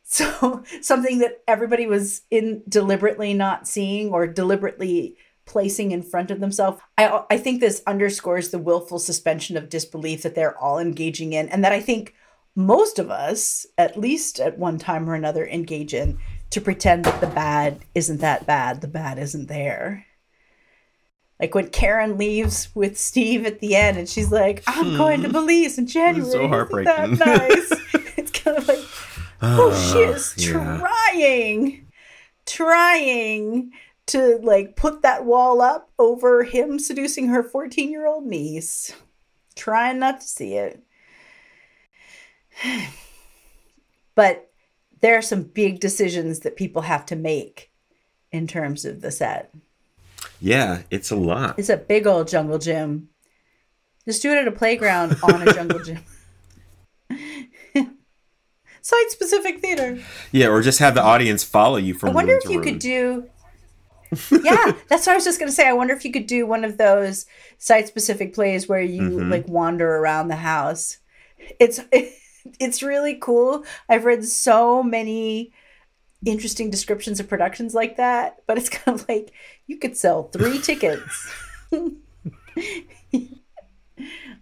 So something that everybody was in deliberately not seeing or deliberately placing in front of themselves. I think this underscores the willful suspension of disbelief that they're all engaging in, and that I think most of us, at least at one time or another, engage in to pretend that the bad isn't that bad, the bad isn't there. Like when Karen leaves with Steve at the end and she's like, I'm going to Belize in January. It's so heartbreaking. Isn't that nice? It's kind of like, she is trying to like put that wall up over him seducing her 14-year-old niece. Trying not to see it. But there are some big decisions that people have to make in terms of the set. Yeah, it's a lot. It's a big old jungle gym. Just do it at a playground on a jungle gym. Site-specific theater. Yeah, or just have the audience follow you from room to room. I wonder if you could do... Yeah, that's what I was just going to say. I wonder if you could do one of those site-specific plays where you like wander around the house. It's really cool. I've read so many interesting descriptions of productions like that, but it's kind of like you could sell 3 tickets.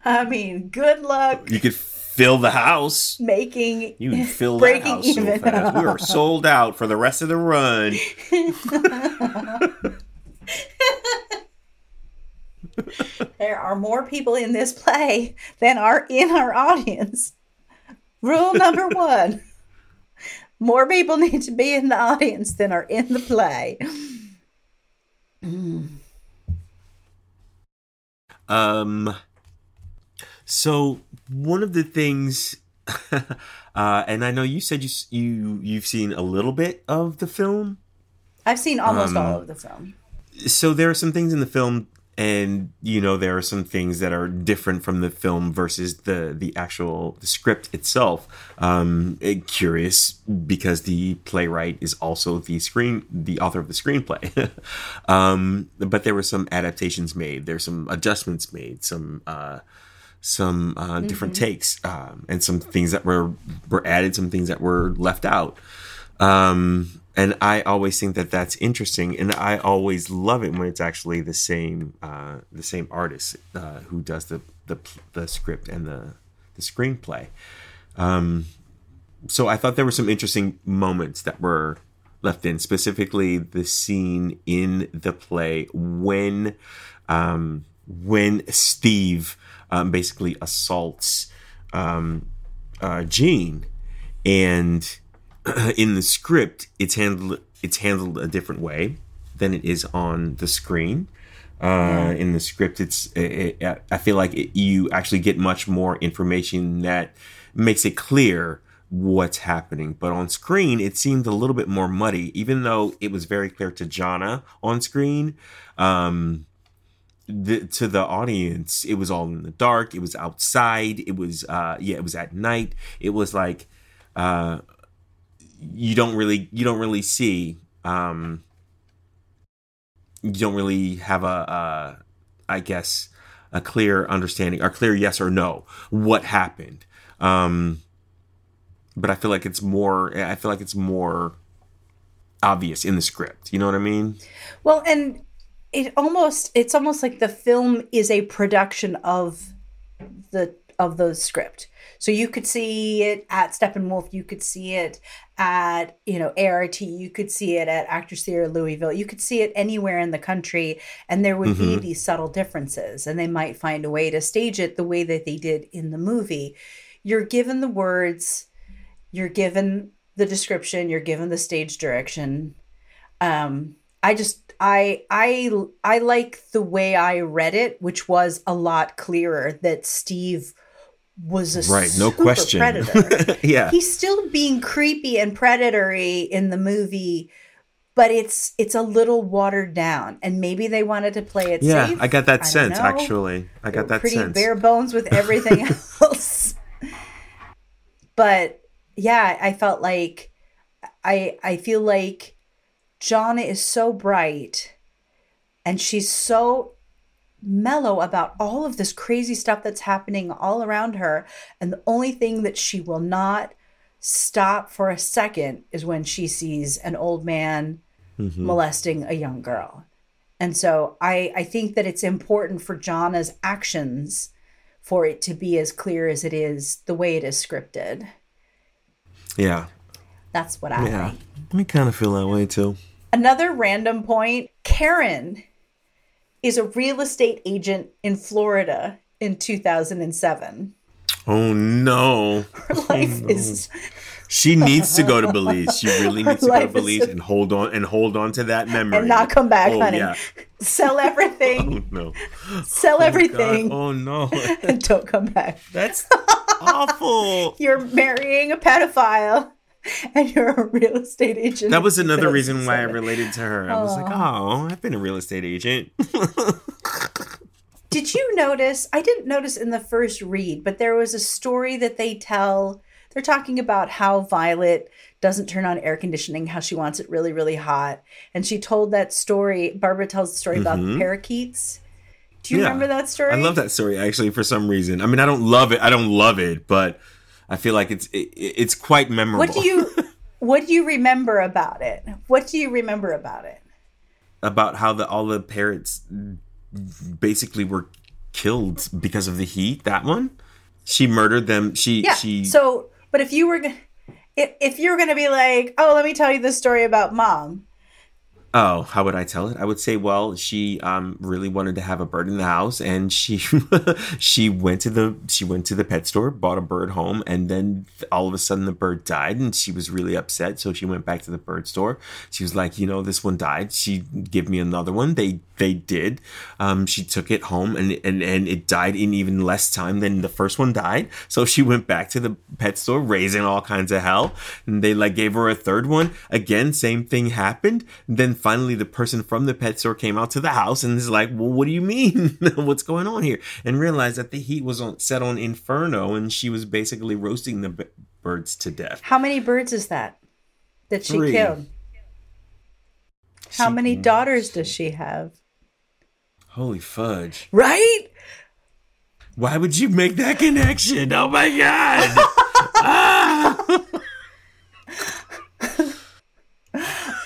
I mean, good luck. You could fill the house. You can fill the house even. So fast. We are sold out for the rest of the run. There are more people in this play than are in our audience. Rule number 1. More people need to be in the audience than are in the play. So one of the things, and I know you said you've seen a little bit of the film. I've seen almost all of the film. So there are some things in the film, and you know there are some things that are different from the film versus the actual script itself. Curious because the playwright is also the author of the screenplay. But there were some adaptations made. There's some adjustments made. Some different takes, and some things that were added, some things that were left out. And I always think that that's interesting, and I always love it when it's actually the same artist who does the script and the screenplay. So I thought there were some interesting moments that were left in, specifically the scene in the play when Steve basically assaults Gene, and in the script it's handled a different way than it is on the screen. In the script, I feel like you actually get much more information that makes it clear what's happening, but on screen it seemed a little bit more muddy, even though it was very clear to Jonna on screen. To the audience, it was all in the dark. It was outside. It was it was at night. It was like you don't really see. You don't really have a clear understanding or clear yes or no what happened. But I feel like it's more. I feel like it's more obvious in the script. You know what I mean? Well, and it's almost like the film is a production of the script. So you could see it at Steppenwolf, you could see it at ART, you could see it at Actors Theatre Louisville, you could see it anywhere in the country, and there would be these subtle differences, and they might find a way to stage it the way that they did in the movie. You're given the words, you're given the description, you're given the stage direction. I like the way I read it, which was a lot clearer that Steve was a predator. Yeah. He's still being creepy and predatory in the movie, but it's a little watered down, and maybe they wanted to play it safe. Yeah, I got that sense, actually. Pretty bare bones with everything else. But yeah, I felt like I feel like Jonna is so bright, and she's so mellow about all of this crazy stuff that's happening all around her. And the only thing that she will not stop for a second is when she sees an old man molesting a young girl. And so I think that it's important for Jonna's actions for it to be as clear as it is the way it is scripted. Yeah. That's what I like. I kind of feel that way too. Another random point, Karen is a real estate agent in Florida in 2007. Oh no. Her life is she needs to go to Belize. She really needs to go to Belize and hold on to that memory. And not come back, honey. Yeah. Sell everything. Oh no. Sell everything. God. Oh no. And don't come back. That's awful. You're marrying a pedophile. And you're a real estate agent. That was another reason why I related to her. I was like, oh, I've been a real estate agent. Did you notice? I didn't notice in the first read, but there was a story that they tell. They're talking about how Violet doesn't turn on air conditioning, how she wants it really, really hot. And she told that story. Barbara tells the story about the parakeets. Do you remember that story? I love that story, actually, for some reason. I mean, I don't love it. But I feel like it's quite memorable. What do you What do you remember about it? What do you remember about it? About how all the parrots basically were killed because of the heat. That one, she murdered them. So, but if you were going to be like, oh, let me tell you this story about mom. Oh, how would I tell it? I would say, well, she really wanted to have a bird in the house, and she she went to the pet store, bought a bird home, and then all of a sudden the bird died, and she was really upset. So she went back to the bird store. She was like, you know, this one died. She gave me another one. They did. She took it home, and it died in even less time than the first one died. So she went back to the pet store, raising all kinds of hell, and they gave her a third one. Again, same thing happened. Then finally, the person from the pet store came out to the house and is like, well, what do you mean? What's going on here? And realized that the heat was set on Inferno, and she was basically roasting the birds to death. How many birds is that she Three. Killed? How many daughters does she have? Holy fudge. Right? Why would you make that connection? Oh, my God. Ah!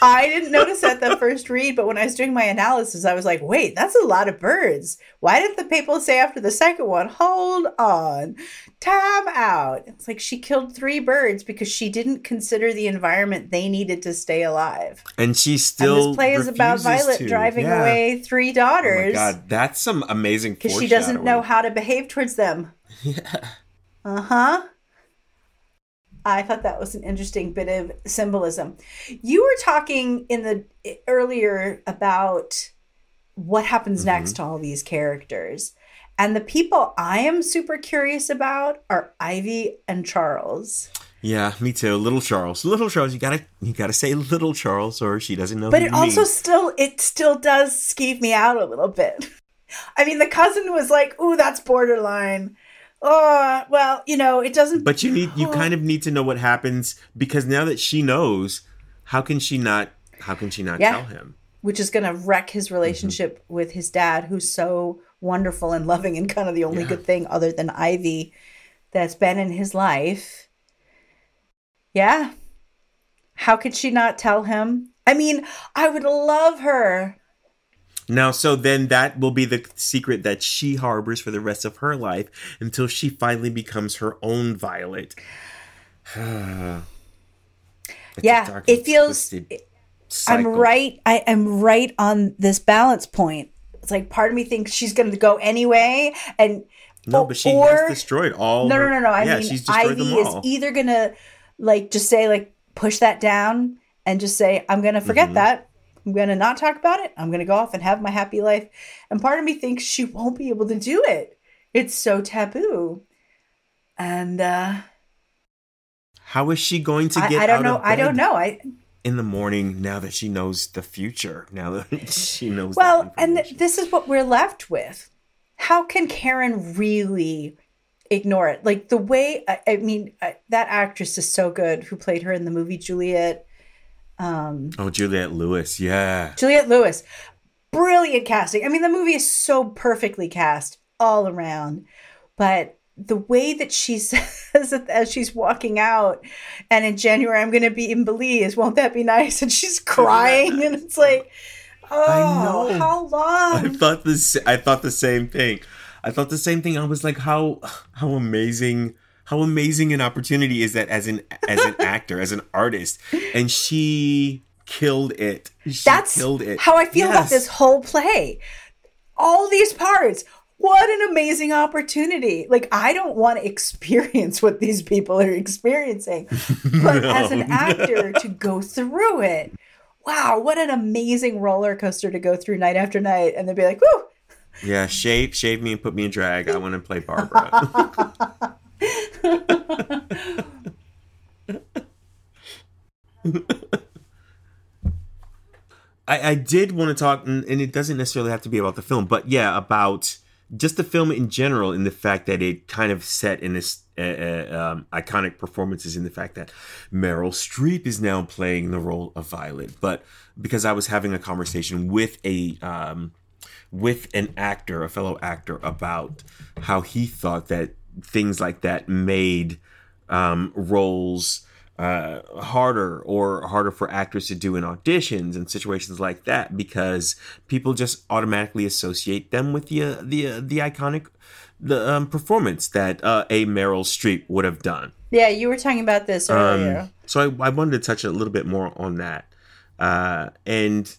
I didn't notice that the first read, but when I was doing my analysis, I was like, wait, that's a lot of birds. Why did the people say after the second one, hold on, time out? It's like she killed 3 birds because she didn't consider the environment they needed to stay alive. And she still refuses to. This play is about Violet driving away 3 daughters. Oh my God, that's some amazing foreshadowing. Because she doesn't know how to behave towards them. Yeah. Uh-huh. I thought that was an interesting bit of symbolism. You were talking earlier about what happens next to all these characters. And the people I am super curious about are Ivy and Charles. Yeah, me too. Little Charles, you gotta say little Charles or she doesn't know. But it still does skeeve me out a little bit. I mean, the cousin was like, ooh, that's borderline. Oh, well, you know, it doesn't. But you kind of need to know what happens, because now that she knows, how can she not tell him? Which is going to wreck his relationship with his dad, who's so wonderful and loving and kind of the only good thing other than Ivy that's been in his life. Yeah. How could she not tell him? I mean, I would love her. Now, so then that will be the secret that she harbors for the rest of her life until she finally becomes her own Violet. Yeah, it feels... I am right on this balance point. It's like part of me thinks she's going to go anyway. And no, but she has destroyed all... No. I mean, Ivy is either going to just say, push that down and just say, I'm going to forget that. I'm going to not talk about it. I'm going to go off and have my happy life. And part of me thinks she won't be able to do it. It's so taboo. And how is she going to get out of bed? I don't know. In the morning, now that she knows the future, now that she knows. Well, and this is what we're left with. How can Karen really ignore it? The way, that actress is so good who played her in the movie Juliette. Juliette Lewis, yeah. Juliette Lewis. Brilliant casting. I mean, the movie is so perfectly cast all around. But the way that she says it as she's walking out, and in January, I'm going to be in Belize. Won't that be nice? And she's crying. And it's like, oh, how long? I thought the same thing. I was like, how amazing... How amazing an opportunity is that as an actor, as an artist, and she killed it. That's how I feel about this whole play. All these parts. What an amazing opportunity. I don't want to experience what these people are experiencing. But as an actor, to go through it. Wow, what an amazing roller coaster to go through night after night and then be like, whoo. Yeah, shave me and put me in drag. I want to play Barbara. I did want to talk, and it doesn't necessarily have to be about the film, but yeah, about just the film in general, in the fact that it kind of set in this iconic performances, in the fact that Meryl Streep is now playing the role of Violet. But because I was having a conversation with a fellow actor about how he thought that things like that made roles harder for actors to do in auditions and situations like that, because people just automatically associate them with the iconic performance that a Meryl Streep would have done. Yeah, you were talking about this earlier. So I wanted to touch a little bit more on that. And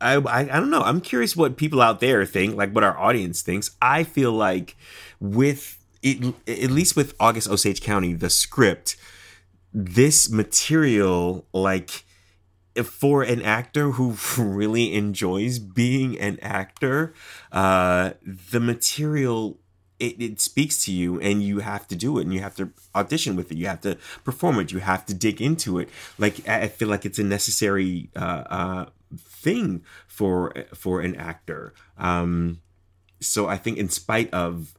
I don't know. I'm curious what people out there think, like what our audience thinks. I feel like at least with August Osage County, the script, this material, like for an actor who really enjoys being an actor, the material, it speaks to you, and you have to do it, and you have to audition with it. You have to perform it. You have to dig into it. Like, I feel like it's a necessary thing for an actor. So I think in spite of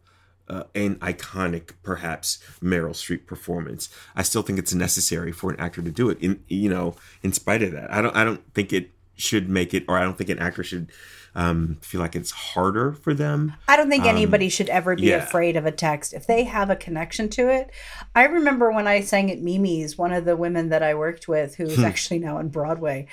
an iconic, perhaps, Meryl Streep performance, I still think it's necessary for an actor to do it. In spite of that, I don't think it should make it, or I don't think an actor should feel like it's harder for them. I don't think anybody should ever be afraid of a text if they have a connection to it. I remember when I sang at Mimi's, one of the women that I worked with, who's actually now on Broadway,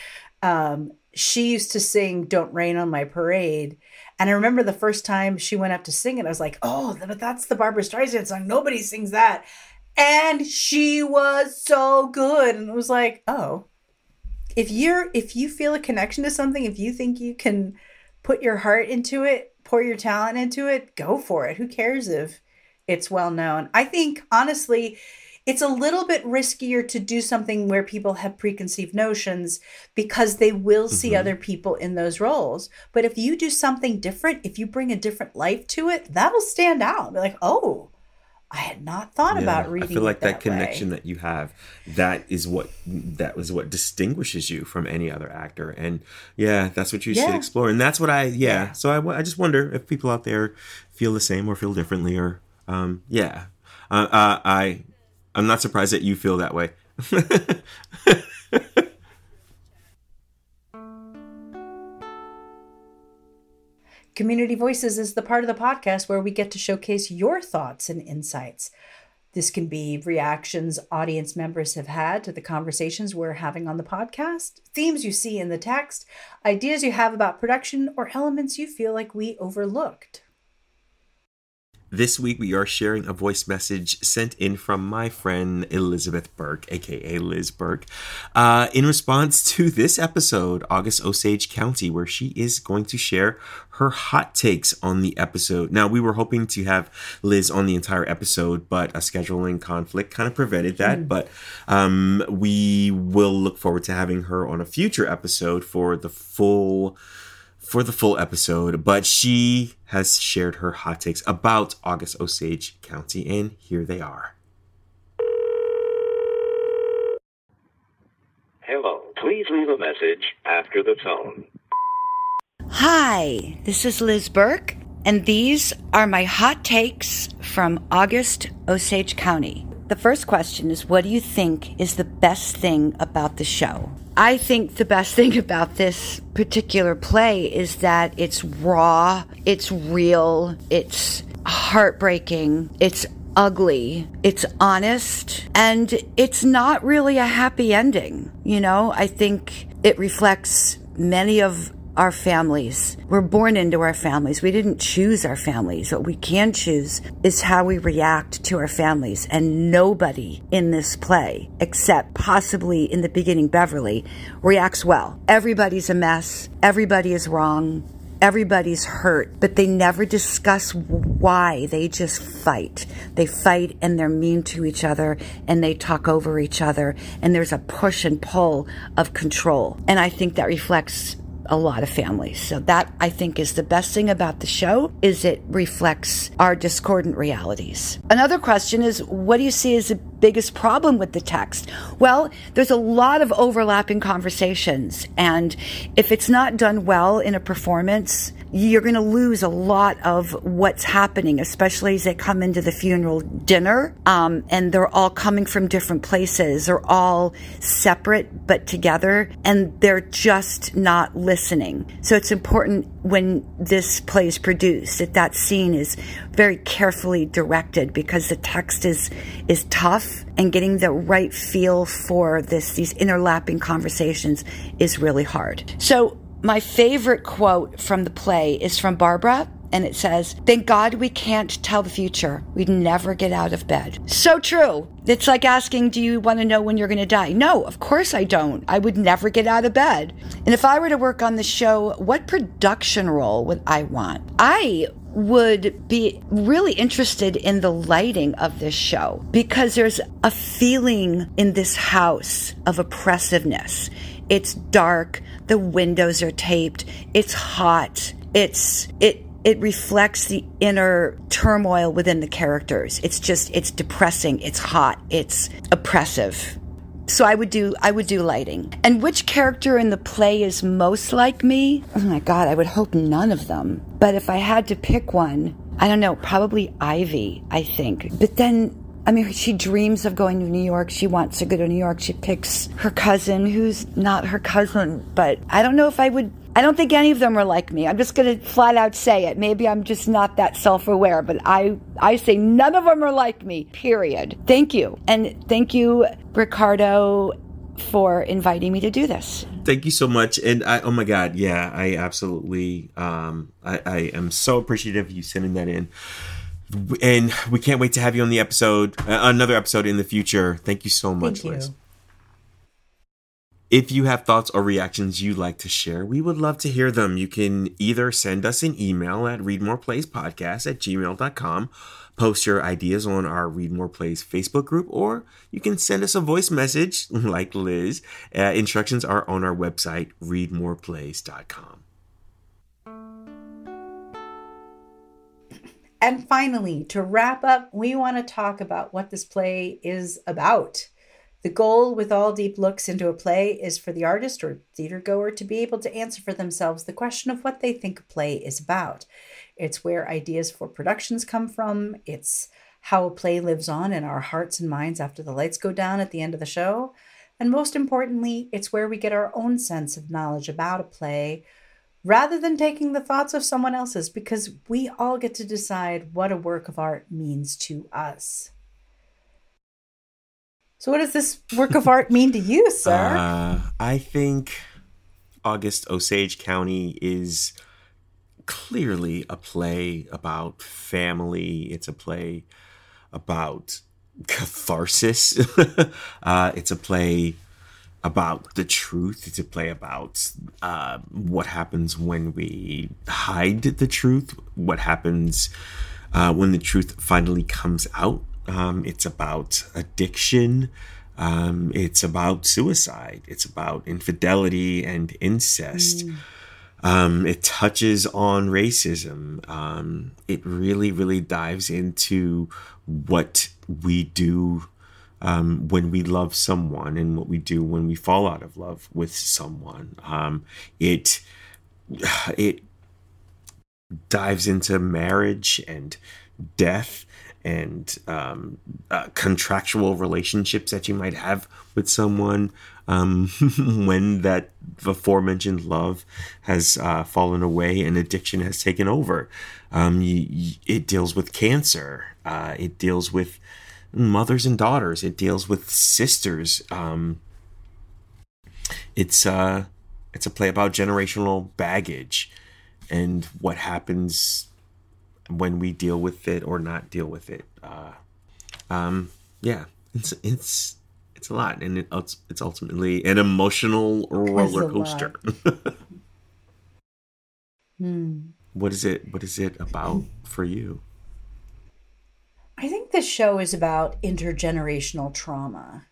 she used to sing "Don't Rain on My Parade." And I remember the first time she went up to sing it, I was like, oh, but that's the Barbra Streisand song. Nobody sings that. And she was so good. And it was like, oh, if you feel a connection to something, if you think you can put your heart into it, pour your talent into it, go for it. Who cares if it's well known? I think, honestly, it's a little bit riskier to do something where people have preconceived notions, because they will see other people in those roles. But if you do something different, if you bring a different life to it, that'll stand out. Be like, oh, I had not thought about reading. I feel like that connection that you have, that was what distinguishes you from any other actor. And that's what you should explore. And that's what So I just wonder if people out there feel the same or feel differently, or I'm not surprised that you feel that way. Community Voices is the part of the podcast where we get to showcase your thoughts and insights. This can be reactions audience members have had to the conversations we're having on the podcast, themes you see in the text, ideas you have about production, or elements you feel like we overlooked. This week, we are sharing a voice message sent in from my friend Elizabeth Burke, a.k.a. Liz Burke, in response to this episode, August Osage County, where she is going to share her hot takes on the episode. Now, we were hoping to have Liz on the entire episode, but a scheduling conflict kind of prevented that. But we will look forward to having her on a future episode for the full episode, but she has shared her hot takes about August Osage County, and here they are. Hello, please leave a message after the tone. Hi, this is Liz Burke, and these are my hot takes from August Osage County. The first question is, what do you think is the best thing about the show? I think the best thing about this particular play is that it's raw, it's real, it's heartbreaking, it's ugly, it's honest, and it's not really a happy ending. You know, I think it reflects many of our families. We're born into our families. We didn't choose our families. What we can choose is how we react to our families. And nobody in this play, except possibly in the beginning Beverly, reacts well. Everybody's a mess. Everybody is wrong. Everybody's hurt, but they never discuss why. They just fight. They fight, and they're mean to each other, and they talk over each other, and there's a push and pull of control. And I think that reflects a lot of families. So that, I think, is the best thing about the show, is it reflects our discordant realities. Another question is, what do you see as the biggest problem with the text? Well, there's a lot of overlapping conversations, and if it's not done well in a performance, you're going to lose a lot of what's happening, especially as they come into the funeral dinner, and they're all coming from different places. They're all separate but together, and they're just not listening. So it's important when this play is produced that that scene is very carefully directed, because the text is tough, and getting the right feel for these interlapping conversations is really hard. So my favorite quote from the play is from Barbara, and it says, "Thank God we can't tell the future. We'd never get out of bed." So true. It's like asking, do you want to know when you're going to die? No, of course I don't. I would never get out of bed. And if I were to work on the show, what production role would I want? I would be really interested in the lighting of this show, because there's a feeling in this house of oppressiveness. It's dark, the windows are taped, it's hot, it reflects the inner turmoil within the characters. It's depressing, it's hot, it's oppressive. So I would do lighting. And which character in the play is most like me? Oh my God, I would hope none of them. But if I had to pick one, I don't know, probably Ivy, I think. But then, I mean, she dreams of going to New York. She wants to go to New York. She picks her cousin, who's not her cousin. But I don't know if I don't think any of them are like me. I'm just going to flat out say it. Maybe I'm just not that self-aware, but I say none of them are like me, period. Thank you. And thank you, Ricardo, for inviting me to do this. Thank you so much. And I, oh my God, yeah, I absolutely, I am so appreciative of you sending that in. And we can't wait to have you on the episode, another episode in the future. Thank you so much, Liz. If you have thoughts or reactions you'd like to share, we would love to hear them. You can either send us an email at readmoreplayspodcast@gmail.com, post your ideas on our Read More Plays Facebook group, or you can send us a voice message like Liz. Instructions are on our website, readmoreplays.com. And finally, to wrap up, we want to talk about what this play is about. The goal with all deep looks into a play is for the artist or theater goer to be able to answer for themselves the question of what they think a play is about. It's where ideas for productions come from. It's how a play lives on in our hearts and minds after the lights go down at the end of the show. And most importantly, it's where we get our own sense of knowledge about a play, rather than taking the thoughts of someone else's, because we all get to decide what a work of art means to us. So what does this work of art mean to you, sir? I think August Osage County is clearly a play about family. It's a play about catharsis. It's a play about the truth. It's a play about what happens when we hide the truth, what happens when the truth finally comes out. It's about addiction. It's about suicide. It's about infidelity and incest. It touches on racism. It really, really dives into what we do when we love someone and what we do when we fall out of love with someone. It dives into marriage and death and contractual relationships that you might have with someone when that aforementioned love has fallen away and addiction has taken over. It deals with cancer. It deals with mothers and daughters. It deals with sisters. It's a play about generational baggage and what happens when we deal with it or not deal with it. Yeah, it's a lot, and it's ultimately an emotional roller coaster. What is it about for you? I think this show is about intergenerational trauma,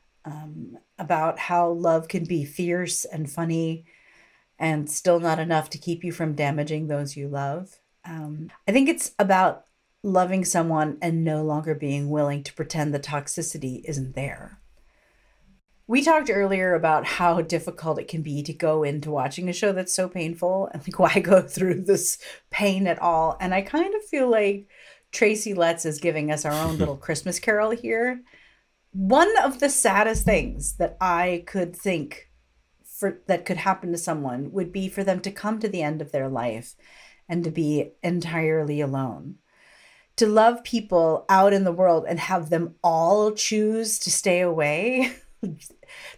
about how love can be fierce and funny and still not enough to keep you from damaging those you love. I think it's about loving someone and no longer being willing to pretend the toxicity isn't there. We talked earlier about how difficult it can be to go into watching a show that's so painful and like, why go through this pain at all? And I kind of feel like Tracy Letts is giving us our own little Christmas carol here. One of the saddest things that I could think for that could happen to someone would be for them to come to the end of their life and to be entirely alone. To love people out in the world and have them all choose to stay away.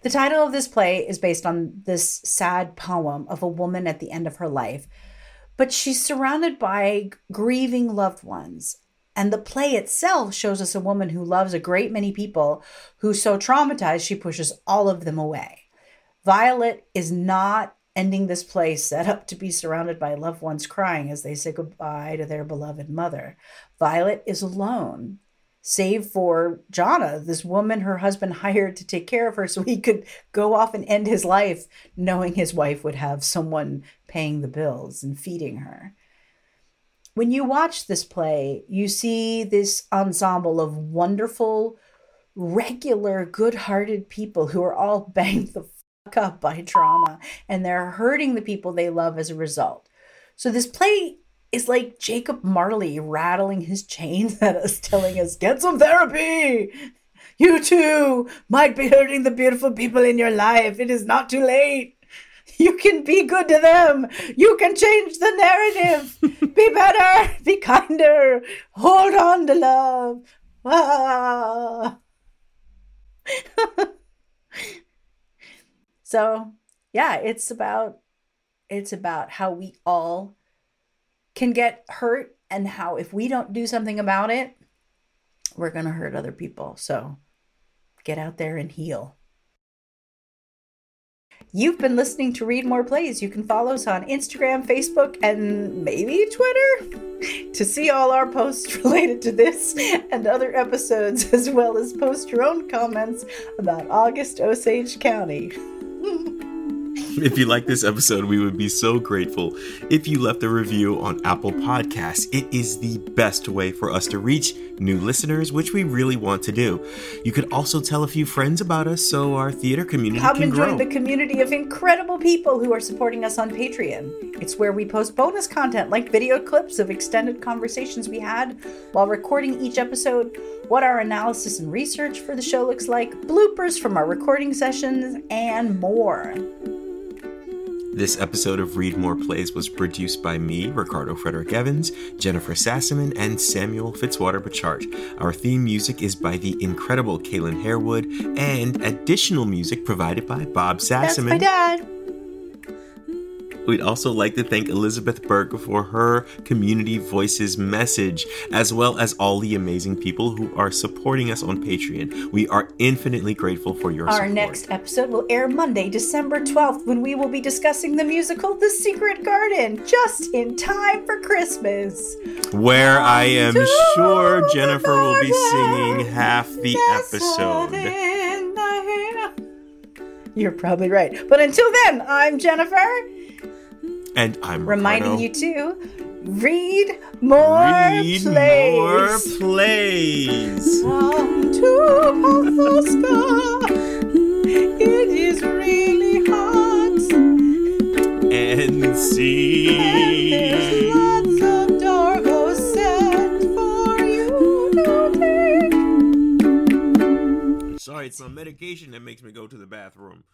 The title of this play is based on this sad poem of a woman at the end of her life, but she's surrounded by grieving loved ones. And the play itself shows us a woman who loves a great many people who's so traumatized she pushes all of them away. Violet is not ending this play set up to be surrounded by loved ones crying as they say goodbye to their beloved mother. Violet is alone. Save for Jonna, this woman her husband hired to take care of her so he could go off and end his life knowing his wife would have someone paying the bills and feeding her. When you watch this play, you see this ensemble of wonderful, regular, good-hearted people who are all banged the fuck up by trauma, and they're hurting the people they love as a result. So this play is like Jacob Marley rattling his chains at us, telling us, get some therapy. You too might be hurting the beautiful people in your life. It is not too late. You can be good to them. You can change the narrative. Be better. Be kinder. Hold on to love. Ah. So, yeah, it's about how we all can get hurt and how if we don't do something about it, we're going to hurt other people. So get out there and heal. You've been listening to Read More Plays. You can follow us on Instagram, Facebook, and maybe Twitter to see all our posts related to this and other episodes, as well as post your own comments about August Osage County. If you like this episode, we would be so grateful if you left a review on Apple Podcasts. It is the best way for us to reach new listeners, which we really want to do. You could also tell a few friends about us so our theater community can grow. Come and join the community of incredible people who are supporting us on Patreon. It's where we post bonus content like video clips of extended conversations we had while recording each episode, what our analysis and research for the show looks like, bloopers from our recording sessions, and more. This episode of Read More Plays was produced by me, Ricardo Frederick Evans, Jennifer Sassaman, and Samuel Fitzwater Bouchardt. Our theme music is by the incredible Kaylin Harewood, and additional music provided by Bob Sassaman. That's my dad. We'd also like to thank Elizabeth Burke for her Community Voices message, as well as all the amazing people who are supporting us on Patreon. We are infinitely grateful for your support. Our next episode will air Monday, December 12th, when we will be discussing the musical The Secret Garden, just in time for Christmas. Where I am sure Jennifer will be singing half the episode. You're probably right. But until then, I'm Jennifer. And I'm reminding Ricardo. You to read more plays. More plays. Come to Pawhuska. It is really hot. And see. And there's lots of Dargo set for you to take. Sorry, it's my medication that makes me go to the bathroom.